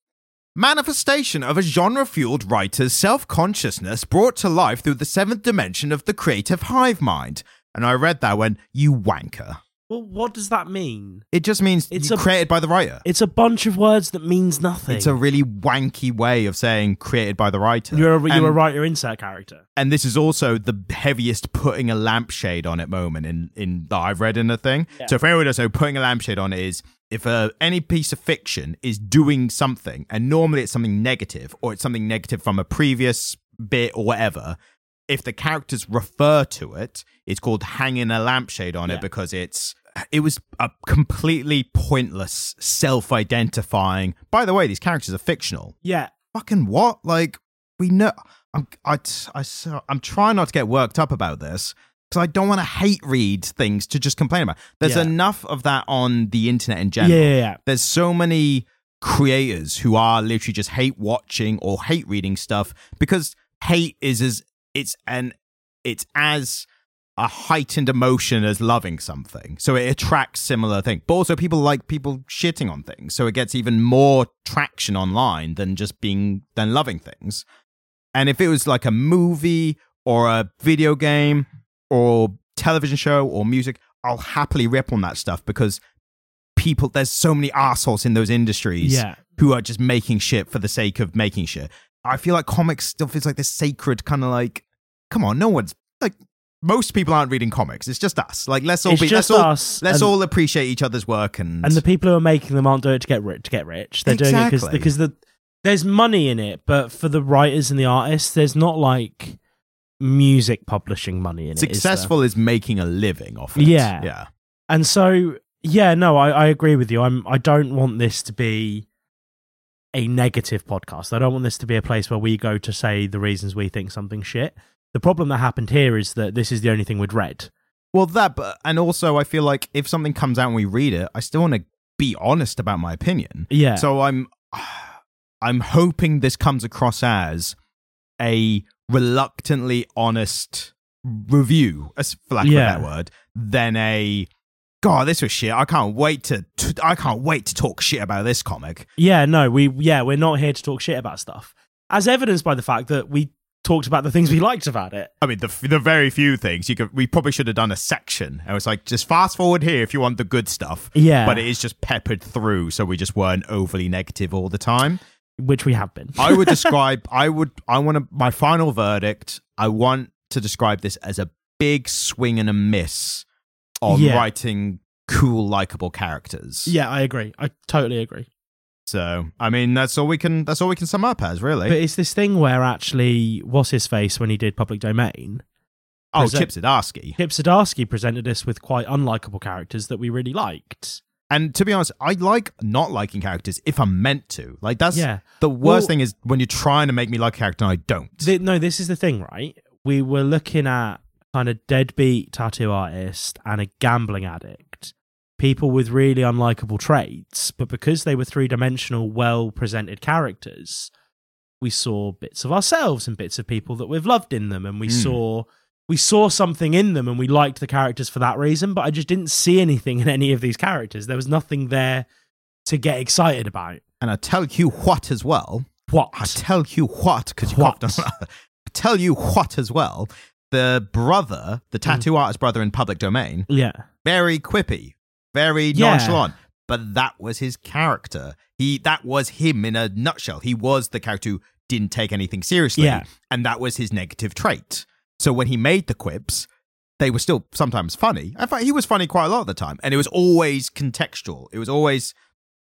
manifestation of a genre-fueled writer's self-consciousness brought to life through the seventh dimension of the creative hive mind." And I read that when you wanker. Well, what does that mean? It just means it's created by the writer. It's a bunch of words that means nothing. It's a really wanky way of saying created by the writer. You're a writer insert character. And this is also the heaviest putting a lampshade on it moment in that I've read in the thing. Yeah. So for anyone who doesn't know, putting a lampshade on it is if any piece of fiction is doing something, and normally it's something negative, or it's something negative from a previous bit or whatever, if the characters refer to it, it's called hanging a lampshade on it because it was a completely pointless self-identifying. By the way, these characters are fictional. Yeah. Fucking what? Like, we know. I'm trying not to get worked up about this because I don't want to hate read things to just complain about. There's enough of that on the internet in general. Yeah. There's so many creators who are literally just hate watching or hate reading stuff because hate is as a heightened emotion as loving something, so it attracts similar things. But also people like people shitting on things, so it gets even more traction online than just than loving things. And if it was like a movie or a video game or television show or music, I'll happily rip on that stuff because people, there's so many assholes in those industries who are just making shit for the sake of making shit. I feel like comics still feels like this sacred kind of like, come on, no one's like, most people aren't reading comics. It's just us. Like, let's all appreciate each other's work, and the people who are making them aren't doing it to get rich. They're doing it because there's money in it. But for the writers and the artists, there's not like music publishing money in it. Successful is making a living off it. Yeah. And so, I agree with you. I don't want this to be a negative podcast. I don't want this to be a place where we go to say the reasons we think something's shit. The problem that happened here is that this is the only thing we'd read. Well, and also I feel like if something comes out and we read it, I still want to be honest about my opinion. Yeah. So I'm hoping this comes across as a reluctantly honest review, for lack of a better word, than a, God, this was shit. I can't wait to talk shit about this comic. Yeah, no, we're not here to talk shit about stuff. As evidenced by the fact that we talked about the things we liked about it. I mean, the very few things we probably should have done a section. I was like, just fast forward here if you want the good stuff. Yeah. But it is just peppered through, so we just weren't overly negative all the time, which we have been. I would describe. My final verdict. I want to describe this as a big swing and a miss on writing cool, likable characters. Yeah, I agree. I totally agree. So, I mean, that's all we can sum up as, really. But it's this thing where actually, what's his face when he did Public Domain? Oh, Chip Zdarsky. Chip Zdarsky presented us with quite unlikable characters that we really liked. And to be honest, I like not liking characters if I'm meant to. Like, that's the worst thing is when you're trying to make me like a character and I don't. This is the thing, right? We were looking at kind of deadbeat tattoo artist and a gambling addict. People with really unlikable traits, but because they were three-dimensional, well-presented characters, we saw bits of ourselves and bits of people that we've loved in them, and we saw something in them, and we liked the characters for that reason, but I just didn't see anything in any of these characters. There was nothing there to get excited about. And I tell you what as well. What? I tell you what, because you coughed on that. I tell you what as well. The brother, the tattoo artist brother in Public Domain, very quippy. very nonchalant. But that was his character. That was him in a nutshell. He was the character who didn't take anything seriously. Yeah. And that was his negative trait. So when he made the quips, they were still sometimes funny. In fact, he was funny quite a lot of the time. And it was always contextual. It was always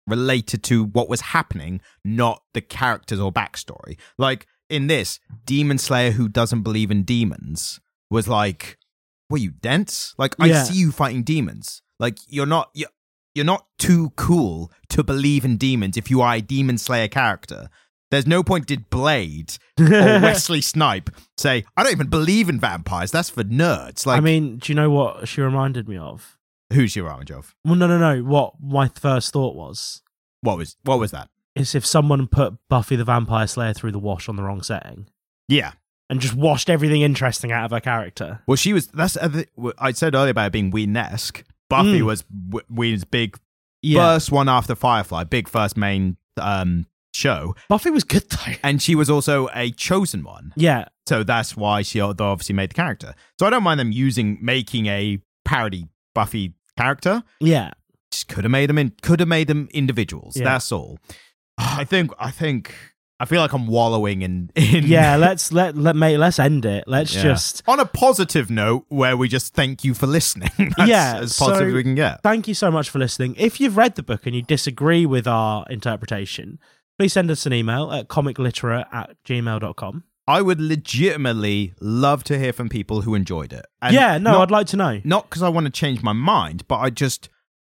related to what was happening, not the characters or backstory. Like in this, Demon Slayer who doesn't believe in demons was like, were you dense? Like, I see you fighting demons. Like, you're not too cool to believe in demons if you are a Demon Slayer character. There's no point did Blade or Wesley Snipe say, I don't even believe in vampires. That's for nerds. Like, I mean, do you know what she reminded me of? Who's she reminded you of? Well, no. What my first thought was. What was that? It's if someone put Buffy the Vampire Slayer through the wash on the wrong setting. Yeah. And just washed everything interesting out of her character. Well, she was... That's I said earlier about it being Whedon-esque. Buffy was Whedon's big first one after Firefly, big first main show. Buffy was good though. And she was also a chosen one. Yeah. So that's why she obviously made the character. So I don't mind them making a parody Buffy character. Yeah. Just could have made them individuals. Yeah. That's all. I think... I feel like I'm wallowing in... Yeah, let's end it. Let's just... On a positive note, where we just thank you for listening. That's as positive as we can get. Thank you so much for listening. If you've read the book and you disagree with our interpretation, please send us an email at comicliterate@gmail.com. I would legitimately love to hear from people who enjoyed it. And I'd like to know. Not because I want to change my mind, but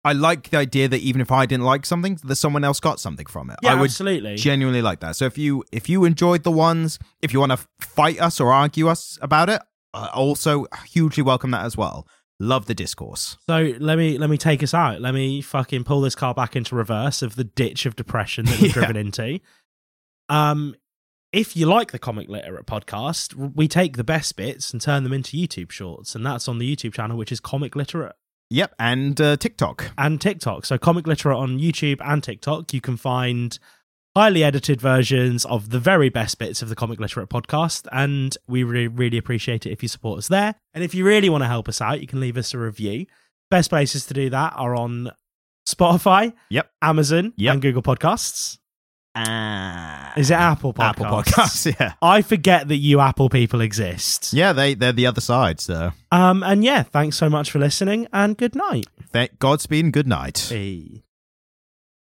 I like the idea that even if I didn't like something, that someone else got something from it. Yeah, I would genuinely like that. So if you enjoyed The Ones, if you want to fight us or argue us about it, I also hugely welcome that as well. Love the discourse. So let me take us out. Let me fucking pull this car back into reverse of the ditch of depression that we've driven into. If you like the Comic Literate podcast, we take the best bits and turn them into YouTube shorts. And that's on the YouTube channel, which is Comic Literate. Yep, and TikTok. So Comic Literate on YouTube and TikTok. You can find highly edited versions of the very best bits of the Comic Literate podcast, and we really, really appreciate it if you support us there. And if you really want to help us out, you can leave us a review. Best places to do that are on Spotify, Amazon, and Google Podcasts. Is it Apple Podcasts? Apple Podcasts, yeah. I forget that you Apple people exist. Yeah, they're the other side, so. Thanks so much for listening, and good night. Godspeed and good night. Hey.